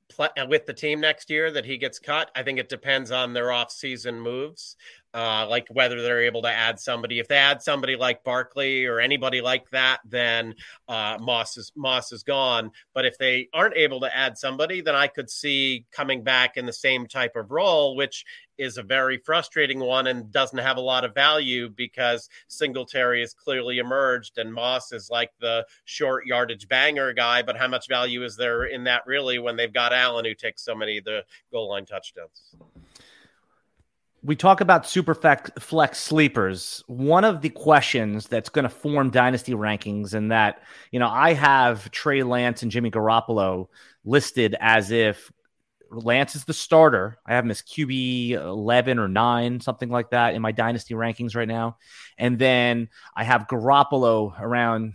Play, with the team next year, that he gets cut. I think it depends on their offseason moves, uh, like whether they're able to add somebody. If they add somebody like Barkley or anybody like that, then uh, Moss is Moss is gone. But if they aren't able to add somebody, then I could see coming back in the same type of role, which is a very frustrating one and doesn't have a lot of value because Singletary has clearly emerged and Moss is like the short yardage banger guy. But how much value is there in that really when they've got Allen who takes so many of the goal line touchdowns? We talk about super flex sleepers. One of the questions that's going to form dynasty rankings, and that, you know, I have Trey Lance and Jimmy Garoppolo listed as if Lance is the starter. I have him as Q B eleven or nine, something like that in my dynasty rankings right now. And then I have Garoppolo around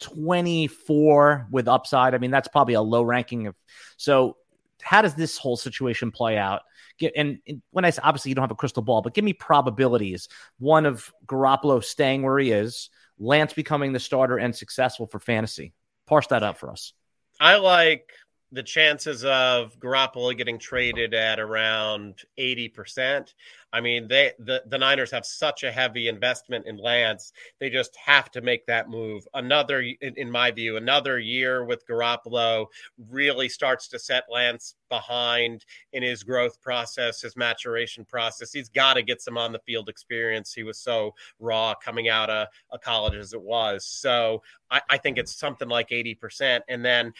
twenty-four with upside. I mean, that's probably a low ranking. Of, so how does this whole situation play out? Get, and, and when I say, obviously you don't have a crystal ball, but give me probabilities. One of Garoppolo staying where he is, Lance becoming the starter and successful for fantasy. Parse that out for us. I like the chances of Garoppolo getting traded at around eighty percent. I mean, they the, the Niners have such a heavy investment in Lance. They just have to make that move. Another, in, in my view, another year with Garoppolo really starts to set Lance behind in his growth process, his maturation process. He's got to get some on-the-field experience. He was so raw coming out of, of college as it was. So I, I think it's something like eighty percent. And then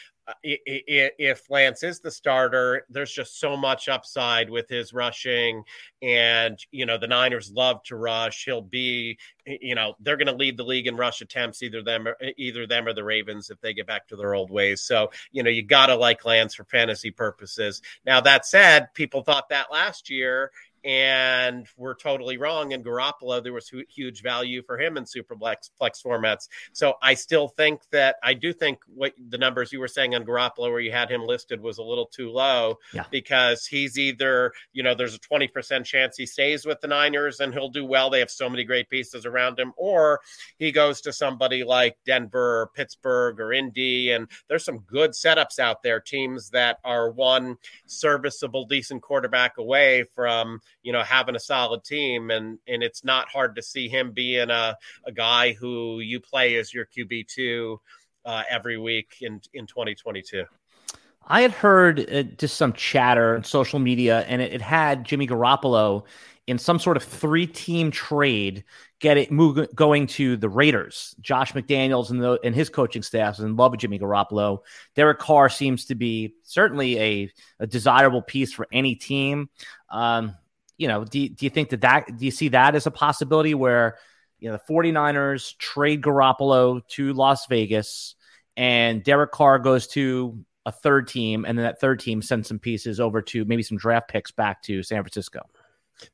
if Lance is the starter, there's just so much upside with his rushing, and, you know, the Niners love to rush. He'll be, you know, they're going to lead the league in rush attempts, either them, or, either them or the Ravens, if they get back to their old ways. So, you know, you got to like Lance for fantasy purposes. Now, that said, people thought that last year, and we're totally wrong. In Garoppolo, there was huge value for him in super flex, flex formats. So I still think that I do think what the numbers you were saying on Garoppolo, where you had him listed, was a little too low, yeah. because he's either, you know, there's a twenty percent chance he stays with the Niners and he'll do well. They have so many great pieces around him, or he goes to somebody like Denver or Pittsburgh or Indy. And there's some good setups out there, teams that are one serviceable, decent quarterback away from, you know, having a solid team, and and it's not hard to see him being a, a guy who you play as your Q B two uh, every week in, in twenty twenty-two. I had heard uh, just some chatter on social media, and it, it had Jimmy Garoppolo in some sort of three-team trade, get it move, going to the Raiders. Josh McDaniels and, the, and his coaching staff is in love with Jimmy Garoppolo. Derek Carr seems to be certainly a, a desirable piece for any team. Um, you know, do, do you think that, that do you see that as a possibility where, you know, the 49ers trade Garoppolo to Las Vegas and Derek Carr goes to a third team, and then that third team sends some pieces over to maybe some draft picks back to San Francisco?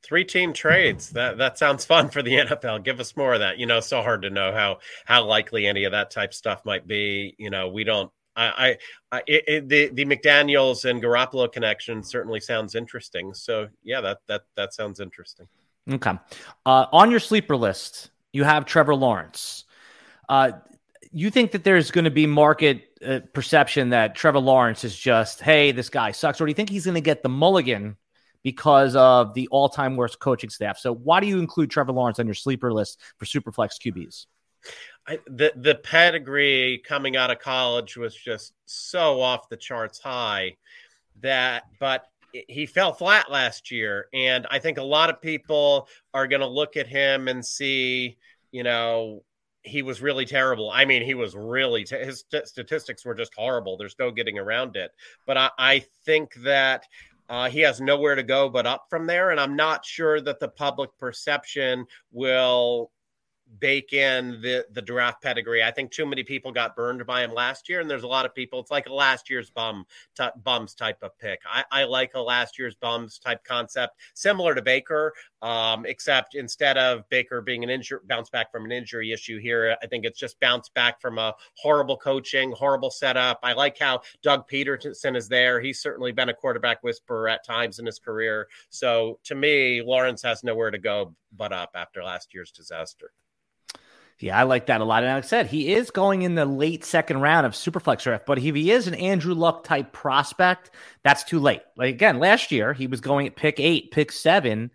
Three team trades. That that sounds fun for the N F L. Give us more of that. You know, so hard to know how how likely any of that type stuff might be. You know, we don't. I, I, I it, the the McDaniels and Garoppolo connection certainly sounds interesting. So yeah, that that that sounds interesting. Okay, uh, on your sleeper list, you have Trevor Lawrence. Uh, you think that there's going to be market uh, perception that Trevor Lawrence is just, hey, this guy sucks, or do you think he's going to get the mulligan because of the all-time worst coaching staff? So why do you include Trevor Lawrence on your sleeper list for Superflex Q Bs? I, the the pedigree coming out of college was just so off the charts high that, but he fell flat last year. And I think a lot of people are going to look at him and see, you know, he was really terrible. I mean, he was really, te- his st- statistics were just horrible. There's no getting around it. But I, I think that, Uh, he has nowhere to go but up from there, and I'm not sure that the public perception will bake in the, the draft pedigree. I think too many people got burned by him last year, and there's a lot of people. It's like a last year's bum t- bums type of pick. I, I like a last year's bums type concept, similar to Baker, um, except instead of Baker being an injury, bounce back from an injury issue here, I think it's just bounce back from a horrible coaching, horrible setup. I like how Doug Peterson is there. He's certainly been a quarterback whisperer at times in his career. So to me, Lawrence has nowhere to go but up after last year's disaster. Yeah, I like that a lot. And like I said, he is going in the late second round of Superflex draft, but if he is an Andrew Luck type prospect, that's too late. Like, again, last year he was going at pick eight, pick seven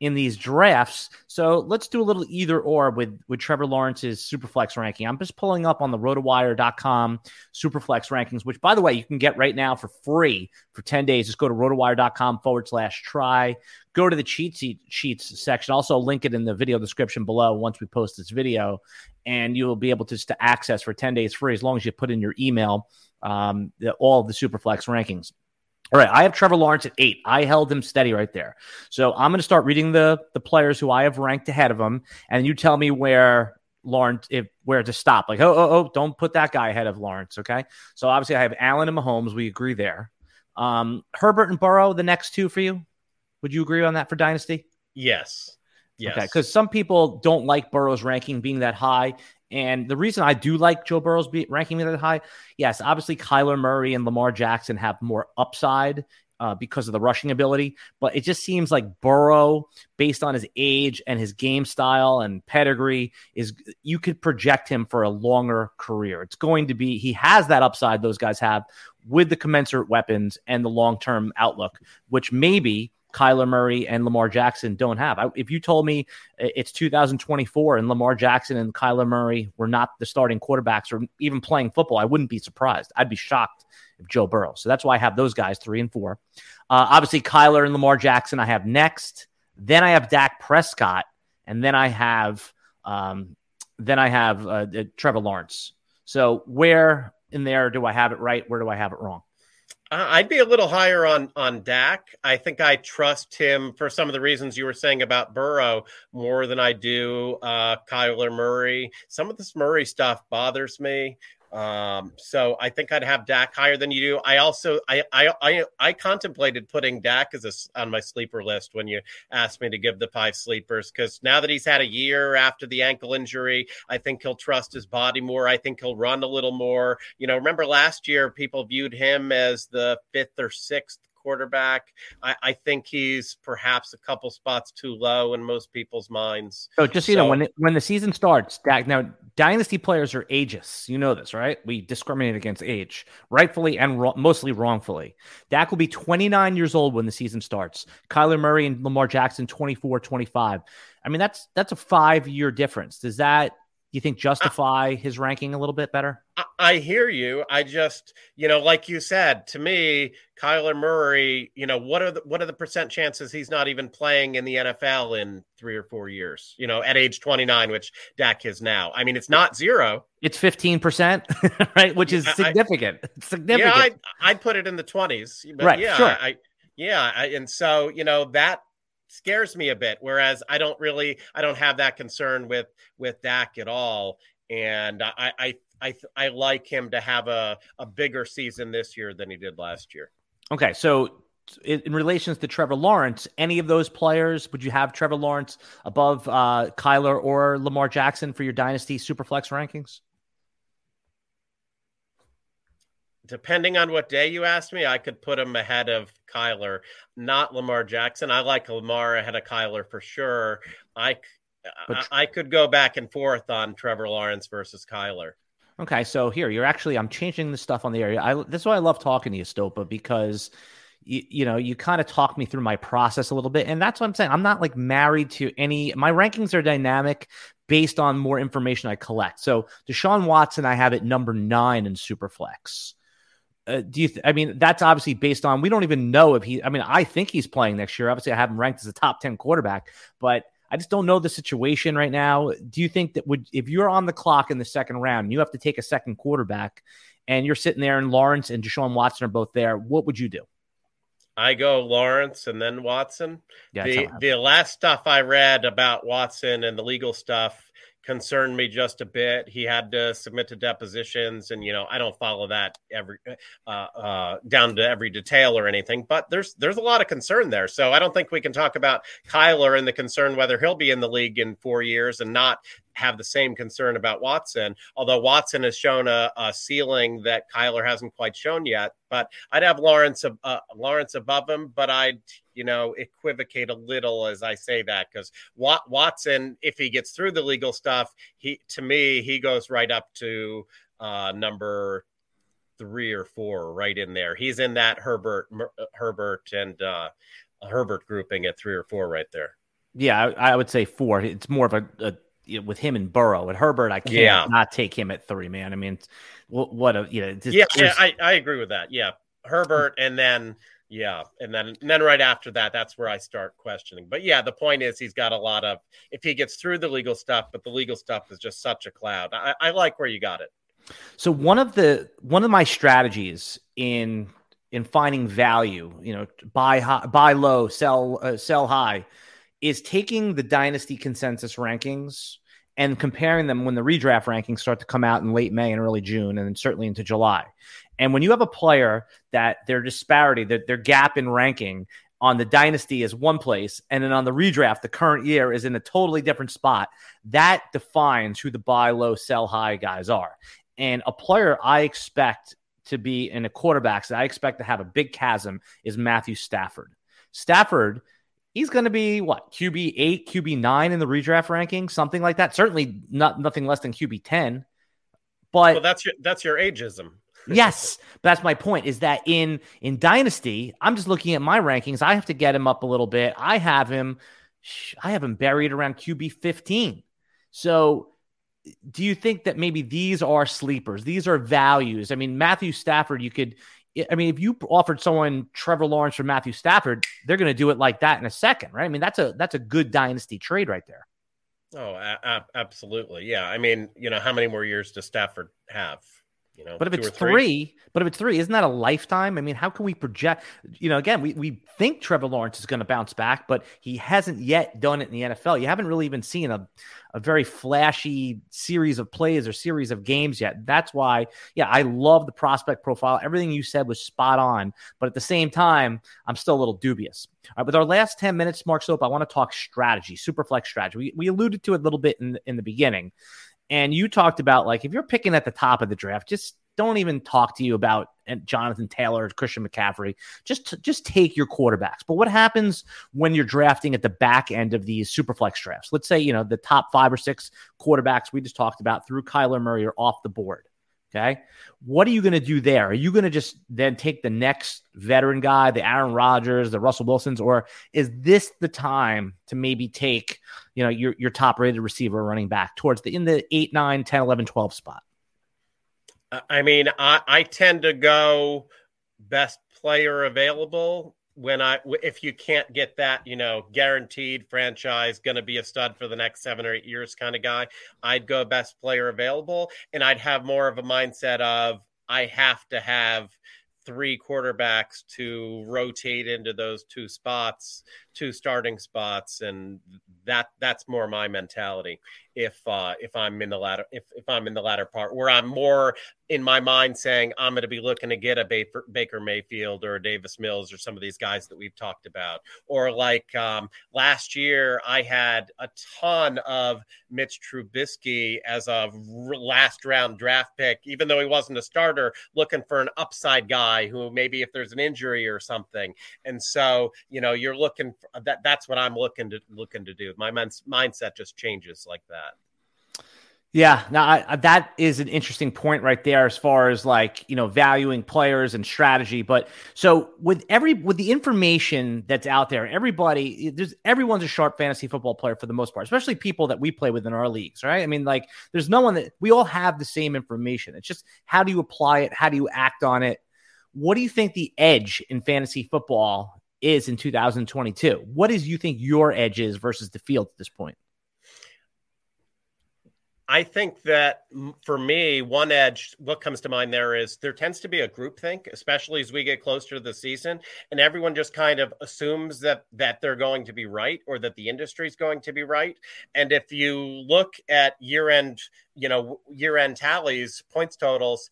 in these drafts. So let's do a little either or with, with Trevor Lawrence's Superflex ranking. I'm just pulling up on the rotowire dot com Superflex rankings, which, by the way, you can get right now for free for ten days. Just go to rotowire.com forward slash try. Go to the cheat sheets section. Also link it in the video description below once we post this video, and you will be able to, just to access for ten days free as long as you put in your email um, the, all of the Superflex rankings. All right, I have Trevor Lawrence at eight. I held him steady right there. So I'm going to start reading the the players who I have ranked ahead of him, and you tell me where Lawrence, if, where to stop. Like, oh, oh, oh, don't put that guy ahead of Lawrence, okay? So obviously I have Allen and Mahomes. We agree there. Um, Herbert and Burrow, the next two for you. Would you agree on that for Dynasty? Yes. Yes. Okay, because some people don't like Burrow's ranking being that high. And the reason I do like Joe Burrow's be- ranking being that high, yes, obviously Kyler Murray and Lamar Jackson have more upside uh, because of the rushing ability. But it just seems like Burrow, based on his age and his game style and pedigree, is you could project him for a longer career. It's going to be, he has that upside those guys have with the commensurate weapons and the long-term outlook, which maybe Kyler Murray and Lamar Jackson don't have. I, if you told me it's two thousand twenty-four and Lamar Jackson and Kyler Murray were not the starting quarterbacks or even playing football, I wouldn't be surprised. I'd be shocked if Joe Burrow. So that's why I have those guys three and four. Uh, obviously, Kyler and Lamar Jackson I have next. Then I have Dak Prescott, and then I have um, then I have uh, Trevor Lawrence. So where in there do I have it right? Where do I have it wrong? I'd be a little higher on, on Dak. I think I trust him for some of the reasons you were saying about Burrow more than I do uh, Kyler Murray. Some of this Murray stuff bothers me. Um, so I think I'd have Dak higher than you do. I also, I, I, I, I contemplated putting Dak as a, on my sleeper list when you asked me to give the five sleepers, because now that he's had a year after the ankle injury, I think he'll trust his body more. I think he'll run a little more, you know, remember last year people viewed him as the fifth or sixth quarterback. I, I think he's perhaps a couple spots too low in most people's minds. So just, so, you know, when, it, when the season starts, Dak, now dynasty players are ageist. You know this, right? We discriminate against age, rightfully and ro- mostly wrongfully. Dak will be twenty-nine years old when the season starts. Kyler Murray and Lamar Jackson, twenty-four, twenty-five. I mean, that's, that's a five year difference. Does that, you think, justify I, his ranking a little bit better? I, I hear you. I just, you know, like you said, to me, Kyler Murray, you know, what are the, what are the percent chances he's not even playing in the N F L in three or four years, you know, at age twenty-nine, which Dak is now. I mean, it's not zero. It's fifteen percent, right? Which is significant. I, it's significant. Yeah, I'd, I'd put it in the twenties. But right, yeah, sure. I, yeah, I, and so, you know, that scares me a bit, whereas I don't really, I don't have that concern with, with Dak at all. And I, I, I, I like him to have a, a bigger season this year than he did last year. Okay. So in, in relation to Trevor Lawrence, any of those players, would you have Trevor Lawrence above uh, Kyler or Lamar Jackson for your dynasty superflex rankings? Depending on what day you asked me, I could put him ahead of Kyler, not Lamar Jackson. I like Lamar ahead of Kyler for sure. I, but, I, I could go back and forth on Trevor Lawrence versus Kyler. Okay, so here, you're actually, I'm changing the stuff on the area. I, this is why I love talking to you, Stopa, because You, you know, you kind of talked me through my process a little bit. And that's what I'm saying. I'm not like married to any, my rankings are dynamic based on more information I collect. So Deshaun Watson, I have at number nine in Superflex. Uh, do you, th- I mean, that's obviously based on, we don't even know if he, I mean, I think he's playing next year. Obviously I have him ranked as a top ten quarterback, but I just don't know the situation right now. Do you think that would, if you're on the clock in the second round, you have to take a second quarterback and you're sitting there and Lawrence and Deshaun Watson are both there, what would you do? I go Lawrence and then Watson. Yeah, the the last stuff I read about Watson and the legal stuff concerned me just a bit. He had to submit to depositions, and you know I don't follow that every uh, uh, down to every detail or anything. But there's there's a lot of concern there, so I don't think we can talk about Kyler and the concern whether he'll be in the league in four years and not have the same concern about Watson, although Watson has shown a, a ceiling that Kyler hasn't quite shown yet. But I'd have Lawrence uh, Lawrence above him, but I'd, you know, equivocate a little as I say that, because Wat- Watson, if he gets through the legal stuff, he to me, he goes right up to uh, number three or four right in there. He's in that Herbert, Herbert and uh, Herbert grouping at three or four right there. Yeah, I, I would say four. It's more of a, a- with him and Burrow and Herbert, I can't yeah. not take him at three, man. I mean, what a, you know, just, yeah, yeah I, I agree with that. Yeah. Herbert. And then, yeah. And then, and then right after that, that's where I start questioning, but yeah, the point is he's got a lot of, if he gets through the legal stuff, but the legal stuff is just such a cloud. I, I like where you got it. So one of the, one of my strategies in, in finding value, you know, buy high, buy low, sell, uh, sell high, is taking the dynasty consensus rankings and comparing them when the redraft rankings start to come out in late May and early June, and then certainly into July. And when you have a player that their disparity, their, their gap in ranking on the dynasty is one place, and then on the redraft, the current year is in a totally different spot, that defines who the buy low, sell high guys are. And a player I expect to be in a quarterback that I expect to have a big chasm is Matthew Stafford. Stafford, he's going to be, what, Q B eight, Q B nine in the redraft ranking, something like that. Certainly not nothing less than Q B ten. But well, that's your, that's your ageism. Yes, but that's my point, is that in in Dynasty, I'm just looking at my rankings. I have to get him up a little bit. I have him I have him buried around Q B fifteen. So do you think that maybe these are sleepers? These are values. I mean, Matthew Stafford, you could I mean, if you offered someone Trevor Lawrence for Matthew Stafford, they're going to do it like that in a second, right? I mean, that's a that's a good Dynasty trade right there. Oh, a- absolutely. Yeah. I mean, you know, how many more years does Stafford have? You know, but if it's three, three, but if it's three, isn't that a lifetime? I mean, how can we project, you know, again, we, we think Trevor Lawrence is going to bounce back, but he hasn't yet done it in the N F L. You haven't really even seen a, a very flashy series of plays or series of games yet. That's why, yeah, I love the prospect profile. Everything you said was spot on, but at the same time, I'm still a little dubious. All right, with our last ten minutes, Mark Soap, I want to talk strategy, super flex strategy. We, we alluded to it a little bit in, in the beginning. And you talked about, like, if you're picking at the top of the draft, just don't even talk to you about Jonathan Taylor, Christian McCaffrey. Just just take your quarterbacks. But what happens when you're drafting at the back end of these super flex drafts? Let's say, you know, the top five or six quarterbacks we just talked about through Kyler Murray are off the board. Okay. What are you going to do there? Are you going to just then take the next veteran guy, the Aaron Rodgers, the Russell Wilsons, or is this the time to maybe take, you know, your, your top rated receiver or running back towards the, in the eight, nine, ten, eleven, twelve spot? I mean, I, I tend to go best player available when I, if you can't get that, you know, guaranteed franchise, going to be a stud for the next seven or eight years kind of guy, I'd go best player available. And I'd have more of a mindset of, I have to have three quarterbacks to rotate into those two spots, two starting spots. And that that's more my mentality. If, uh, if I'm in the latter, if, if I'm in the latter part where I'm more in my mind saying, I'm going to be looking to get a Baker, Baker Mayfield or a Davis Mills or some of these guys that we've talked about, or like um, last year, I had a ton of Mitch Trubisky as a last round draft pick, even though he wasn't a starter, looking for an upside guy who maybe if there's an injury or something. And so, you know, you're looking for that. That's what I'm looking to looking to do. My mindset just changes like that. Yeah, now I, that is an interesting point right there as far as, like, you know, valuing players and strategy. But so with every with the information that's out there, everybody there's everyone's a sharp fantasy football player for the most part, especially people that we play with in our leagues, right? I mean, like, there's no one that we all have the same information. It's just, how do you apply it? How do you act on it? What do you think the edge in fantasy football is in two thousand twenty-two? What is you think your edge is versus the field at this point? I think that for me, one edge, what comes to mind there is there tends to be a groupthink, especially as we get closer to the season, and everyone just kind of assumes that that they're going to be right or that the industry is going to be right. And if you look at year-end, you know, year-end tallies, points totals,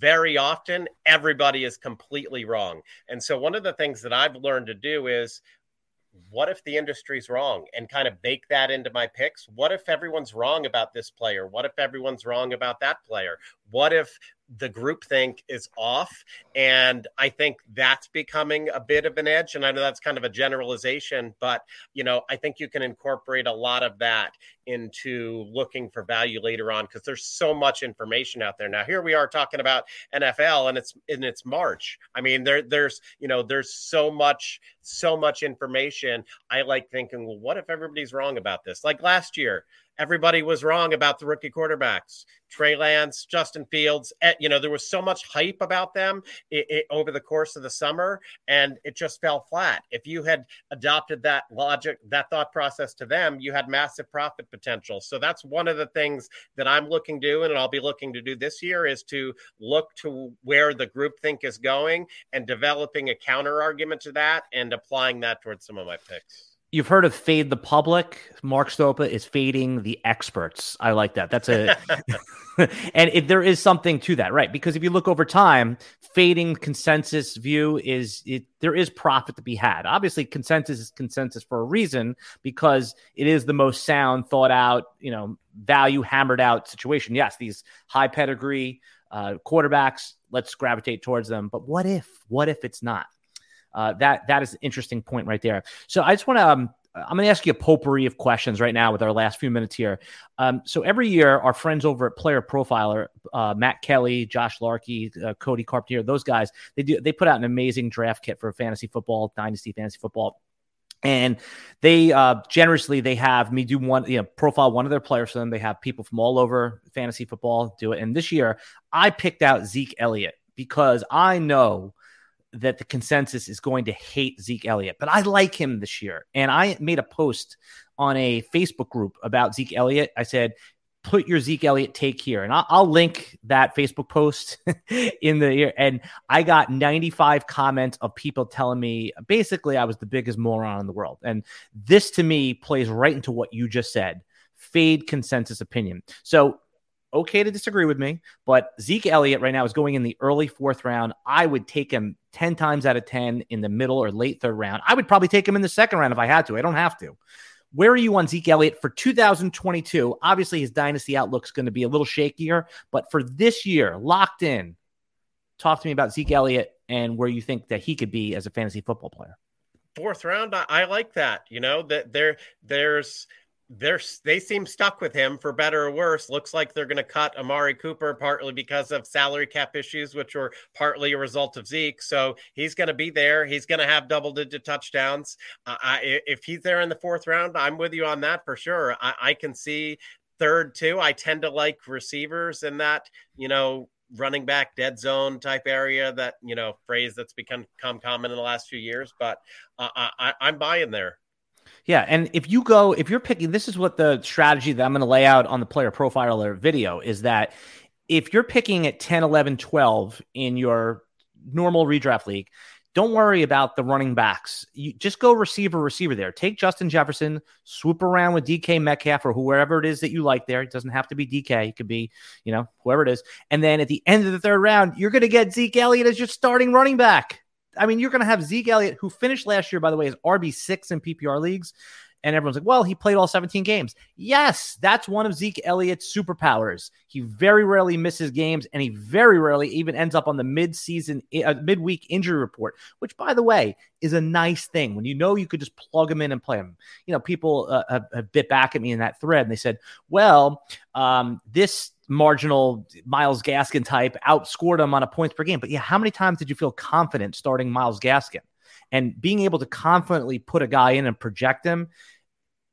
very often everybody is completely wrong. And so one of the things that I've learned to do is, what if the industry's wrong, and kind of bake that into my picks? What if everyone's wrong about this player? What if everyone's wrong about that player? What if the groupthink is off? And I think that's becoming a bit of an edge. And I know that's kind of a generalization, but, you know, I think you can incorporate a lot of that into looking for value later on, because there's so much information out there. Now, here we are talking about N F L, and it's in it's March. I mean, there there's, you know, there's so much, so much information. I like thinking, well, what if everybody's wrong about this? Like last year, everybody was wrong about the rookie quarterbacks, Trey Lance, Justin Fields. You know, there was so much hype about them it, it, over the course of the summer, and it just fell flat. If you had adopted that logic, that thought process to them, you had massive profit potential. So that's one of the things that I'm looking to do, and I'll be looking to do this year, is to look to where the groupthink is going and developing a counter argument to that and applying that towards some of my picks. You've heard of fade the public. Mark Stopa is fading the experts. I like that. That's a, and it, there is something to that, right? Because if you look over time, fading consensus view is it, there is profit to be had. Obviously consensus is consensus for a reason, because it is the most sound, thought out, you know, value hammered out situation. Yes. These high pedigree uh, quarterbacks, let's gravitate towards them. But what if, what if it's not? Uh, that that is an interesting point right there. So I just want to, um, I'm going to ask you a potpourri of questions right now with our last few minutes here. Um, so every year, our friends over at Player Profiler, uh, Matt Kelly, Josh Larkey, uh, Cody Carpenter, those guys, they do they put out an amazing draft kit for fantasy football, dynasty fantasy football. And they uh, generously, they have me do one, you know, profile one of their players for them. They have people from all over fantasy football do it. And this year, I picked out Zeke Elliott because I know that the consensus is going to hate Zeke Elliott, but I like him this year. And I made a post on a Facebook group about Zeke Elliott. I said, put your Zeke Elliott take here. And I'll, I'll link that Facebook post in the, and I got ninety-five comments of people telling me basically I was the biggest moron in the world. And this to me plays right into what you just said, fade consensus opinion. So okay to disagree with me, but Zeke Elliott right now is going in the early fourth round. I would take him ten times out of ten in the middle or late third round. I would probably take him in the second round if I had to. I don't have to. Where are you on Zeke Elliott for two thousand twenty-two? Obviously, his dynasty outlook's going to be a little shakier, but for this year, locked in, talk to me about Zeke Elliott and where you think that he could be as a fantasy football player. Fourth round, I, I like that. You know, that there, there's... They're, they seem stuck with him for better or worse. Looks like they're going to cut Amari Cooper partly because of salary cap issues, which were partly a result of Zeke. So he's going to be there. He's going to have double-digit touchdowns. Uh, I, if he's there in the fourth round, I'm with you on that for sure. I, I can see third, too. I tend to like receivers in that, you know, running back dead zone type area, that, you know, phrase that's become, become common in the last few years. But uh, I, I'm buying there. Yeah. And if you go, if you're picking, this is what the strategy that I'm going to lay out on the Player Profiler video is, that if you're picking at ten, eleven, twelve in your normal redraft league, don't worry about the running backs. You just go receiver, receiver there. Take Justin Jefferson, swoop around with D K Metcalf or whoever it is that you like there. It doesn't have to be D K. It could be, you know, whoever it is. And then at the end of the third round, you're going to get Zeke Elliott as your starting running back. I mean, you're going to have Zeke Elliott, who finished last year, by the way, as R B six in P P R leagues. And everyone's like, well, he played all seventeen games. Yes, that's one of Zeke Elliott's superpowers. He very rarely misses games, and he very rarely even ends up on the mid-season, uh, midweek injury report, which, by the way, is a nice thing. When you know you could just plug him in and play him. You know, people uh, have, have bit back at me in that thread, and they said, well, um, this marginal Myles Gaskin type outscored him on a points per game. But yeah, how many times did you feel confident starting Myles Gaskin? And being able to confidently put a guy in and project him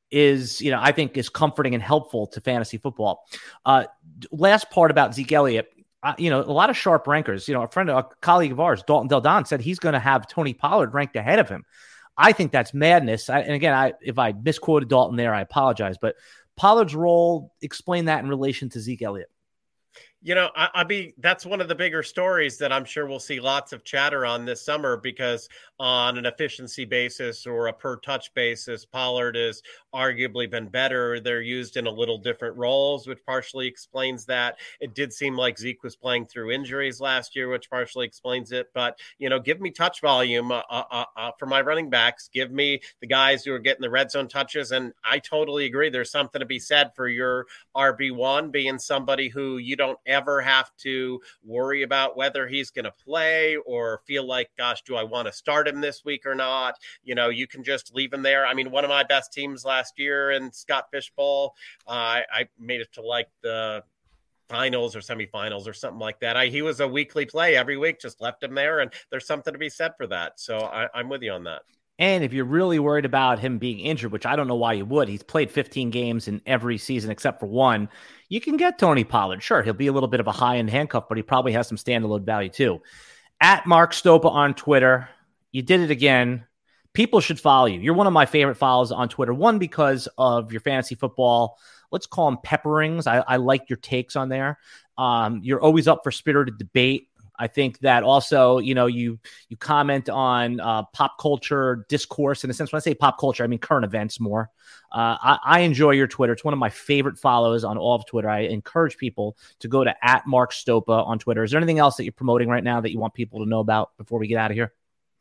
is, you know, I think is comforting and helpful to fantasy football. Uh, last part about Zeke Elliott, uh, you know, a lot of sharp rankers, you know, a friend, a colleague of ours, Dalton Del Don, said he's going to have Tony Pollard ranked ahead of him. I think that's madness. I, and again, I, if I misquoted Dalton there, I apologize, but Pollard's role, explain that in relation to Zeke Elliott. You know, I, I be that's one of the bigger stories that I'm sure we'll see lots of chatter on this summer, because on an efficiency basis or a per touch basis, Pollard has arguably been better. They're used in a little different roles, which partially explains that. It did seem like Zeke was playing through injuries last year, which partially explains it. But, you know, give me touch volume uh, uh, uh, for my running backs. Give me the guys who are getting the red zone touches. And I totally agree. There's something to be said for your R B one being somebody who you don't ever have to worry about whether he's going to play or feel like, gosh, do I want to start him this week or not? You know, you can just leave him there. I mean, one of my best teams last year in Scott Fishbowl, uh, I made it to like the finals or semifinals or something like that. I, he was a weekly play every week, just left him there. And there's something to be said for that. So I, I'm with you on that. And if you're really worried about him being injured, which I don't know why you would, he's played fifteen games in every season except for one, you can get Tony Pollard. Sure, he'll be a little bit of a high-end handcuff, but he probably has some standalone value too. At Mark Stopa on Twitter, you did it again. People should follow you. You're one of my favorite follows on Twitter, one because of your fantasy football, let's call them pepperings. I, I like your takes on there. Um, you're always up for spirited debate. I think that also, you know, you you comment on uh, pop culture discourse. In a sense, when I say pop culture, I mean current events more. Uh, I, I enjoy your Twitter. It's one of my favorite follows on all of Twitter. I encourage people to go to at Mark Stopa on Twitter. Is there anything else that you're promoting right now that you want people to know about before we get out of here?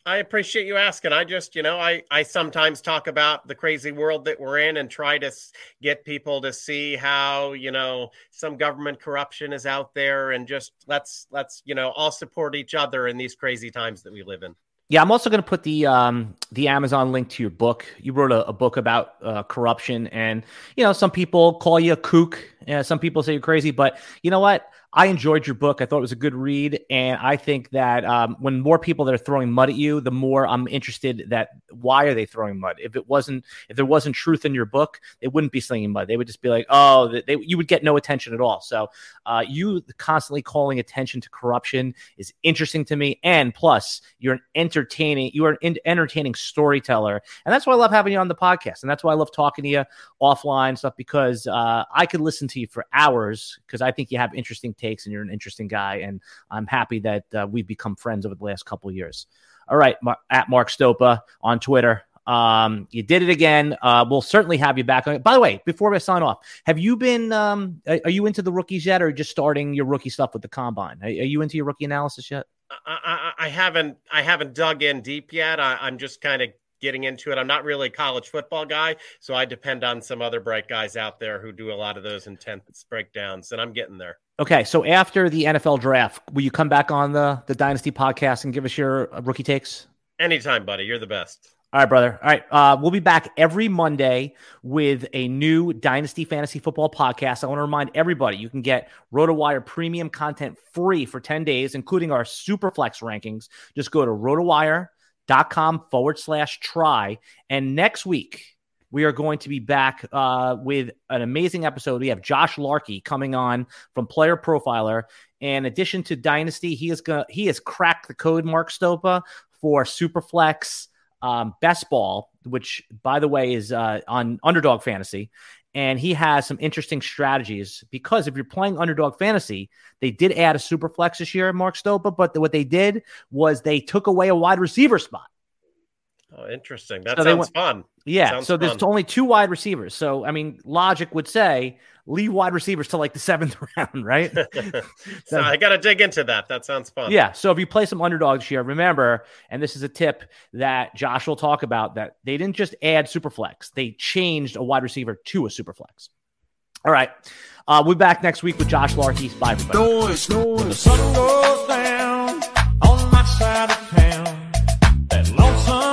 I appreciate you asking. I just, you know, I, I sometimes talk about the crazy world that we're in and try to get people to see how, you know, some government corruption is out there, and just let's, let's, you know, all support each other in these crazy times that we live in. Yeah, I'm also going to put the um, the Amazon link to your book. You wrote a, a book about uh, corruption, and, you know, some people call you a kook. Uh, some people say you're crazy, but you know what? I enjoyed your book. I thought it was a good read, and I think that um, when more people that are throwing mud at you, the more I'm interested that why are they throwing mud? If it wasn't, if there wasn't truth in your book, they wouldn't be slinging mud. They would just be like, oh, they, they, you would get no attention at all. So uh, you constantly calling attention to corruption is interesting to me, and plus, you're an entertaining, you are an entertaining storyteller, and that's why I love having you on the podcast, and that's why I love talking to you offline stuff, because uh, I could listen to you for hours because I think you have interesting t- takes and you're an interesting guy, and I'm happy that uh, we've become friends over the last couple of years. All right, Mar- at Mark Stopa on Twitter. Um, you did it again. Uh, we'll certainly have you back. By the way, before we sign off, have you been? Um, are you into the rookies yet, or are you just starting your rookie stuff with the combine? Are, are you into your rookie analysis yet? I, I, I haven't. I haven't dug in deep yet. I, I'm just kind of getting into it. I'm not really a college football guy, so I depend on some other bright guys out there who do a lot of those intense breakdowns, and I'm getting there. Okay, so after the N F L draft, will you come back on the, the Dynasty podcast and give us your rookie takes? Anytime, buddy. You're the best. All right, brother. All right. Uh, we'll be back every Monday with a new Dynasty Fantasy Football podcast. I want to remind everybody, you can get RotoWire premium content free for ten days, including our Superflex rankings. Just go to rotowire.com forward slash try. And next week, we are going to be back uh, with an amazing episode. We have Josh Larkey coming on from Player Profiler. In addition to Dynasty, he is gonna, he has cracked the code, Mark Stopa, for Superflex um, Best Ball, which, by the way, is uh, on Underdog Fantasy. And he has some interesting strategies because if you're playing Underdog Fantasy, they did add a Superflex this year, Mark Stopa, but the, what they did was they took away a wide receiver spot. Oh, interesting. That so sounds went, fun. Yeah. Sounds so there's fun. Only two wide receivers. So, I mean, logic would say leave wide receivers to like the seventh round, right? So I got to dig into that. That sounds fun. Yeah. So if you play some underdogs here, remember, and this is a tip that Josh will talk about, that they didn't just add Superflex. They changed a wide receiver to a Superflex. All right. Uh, we'll be back next week with Josh Larkey. Bye, everybody. Noise, noise. The sun goes down on my side of town. That lonesome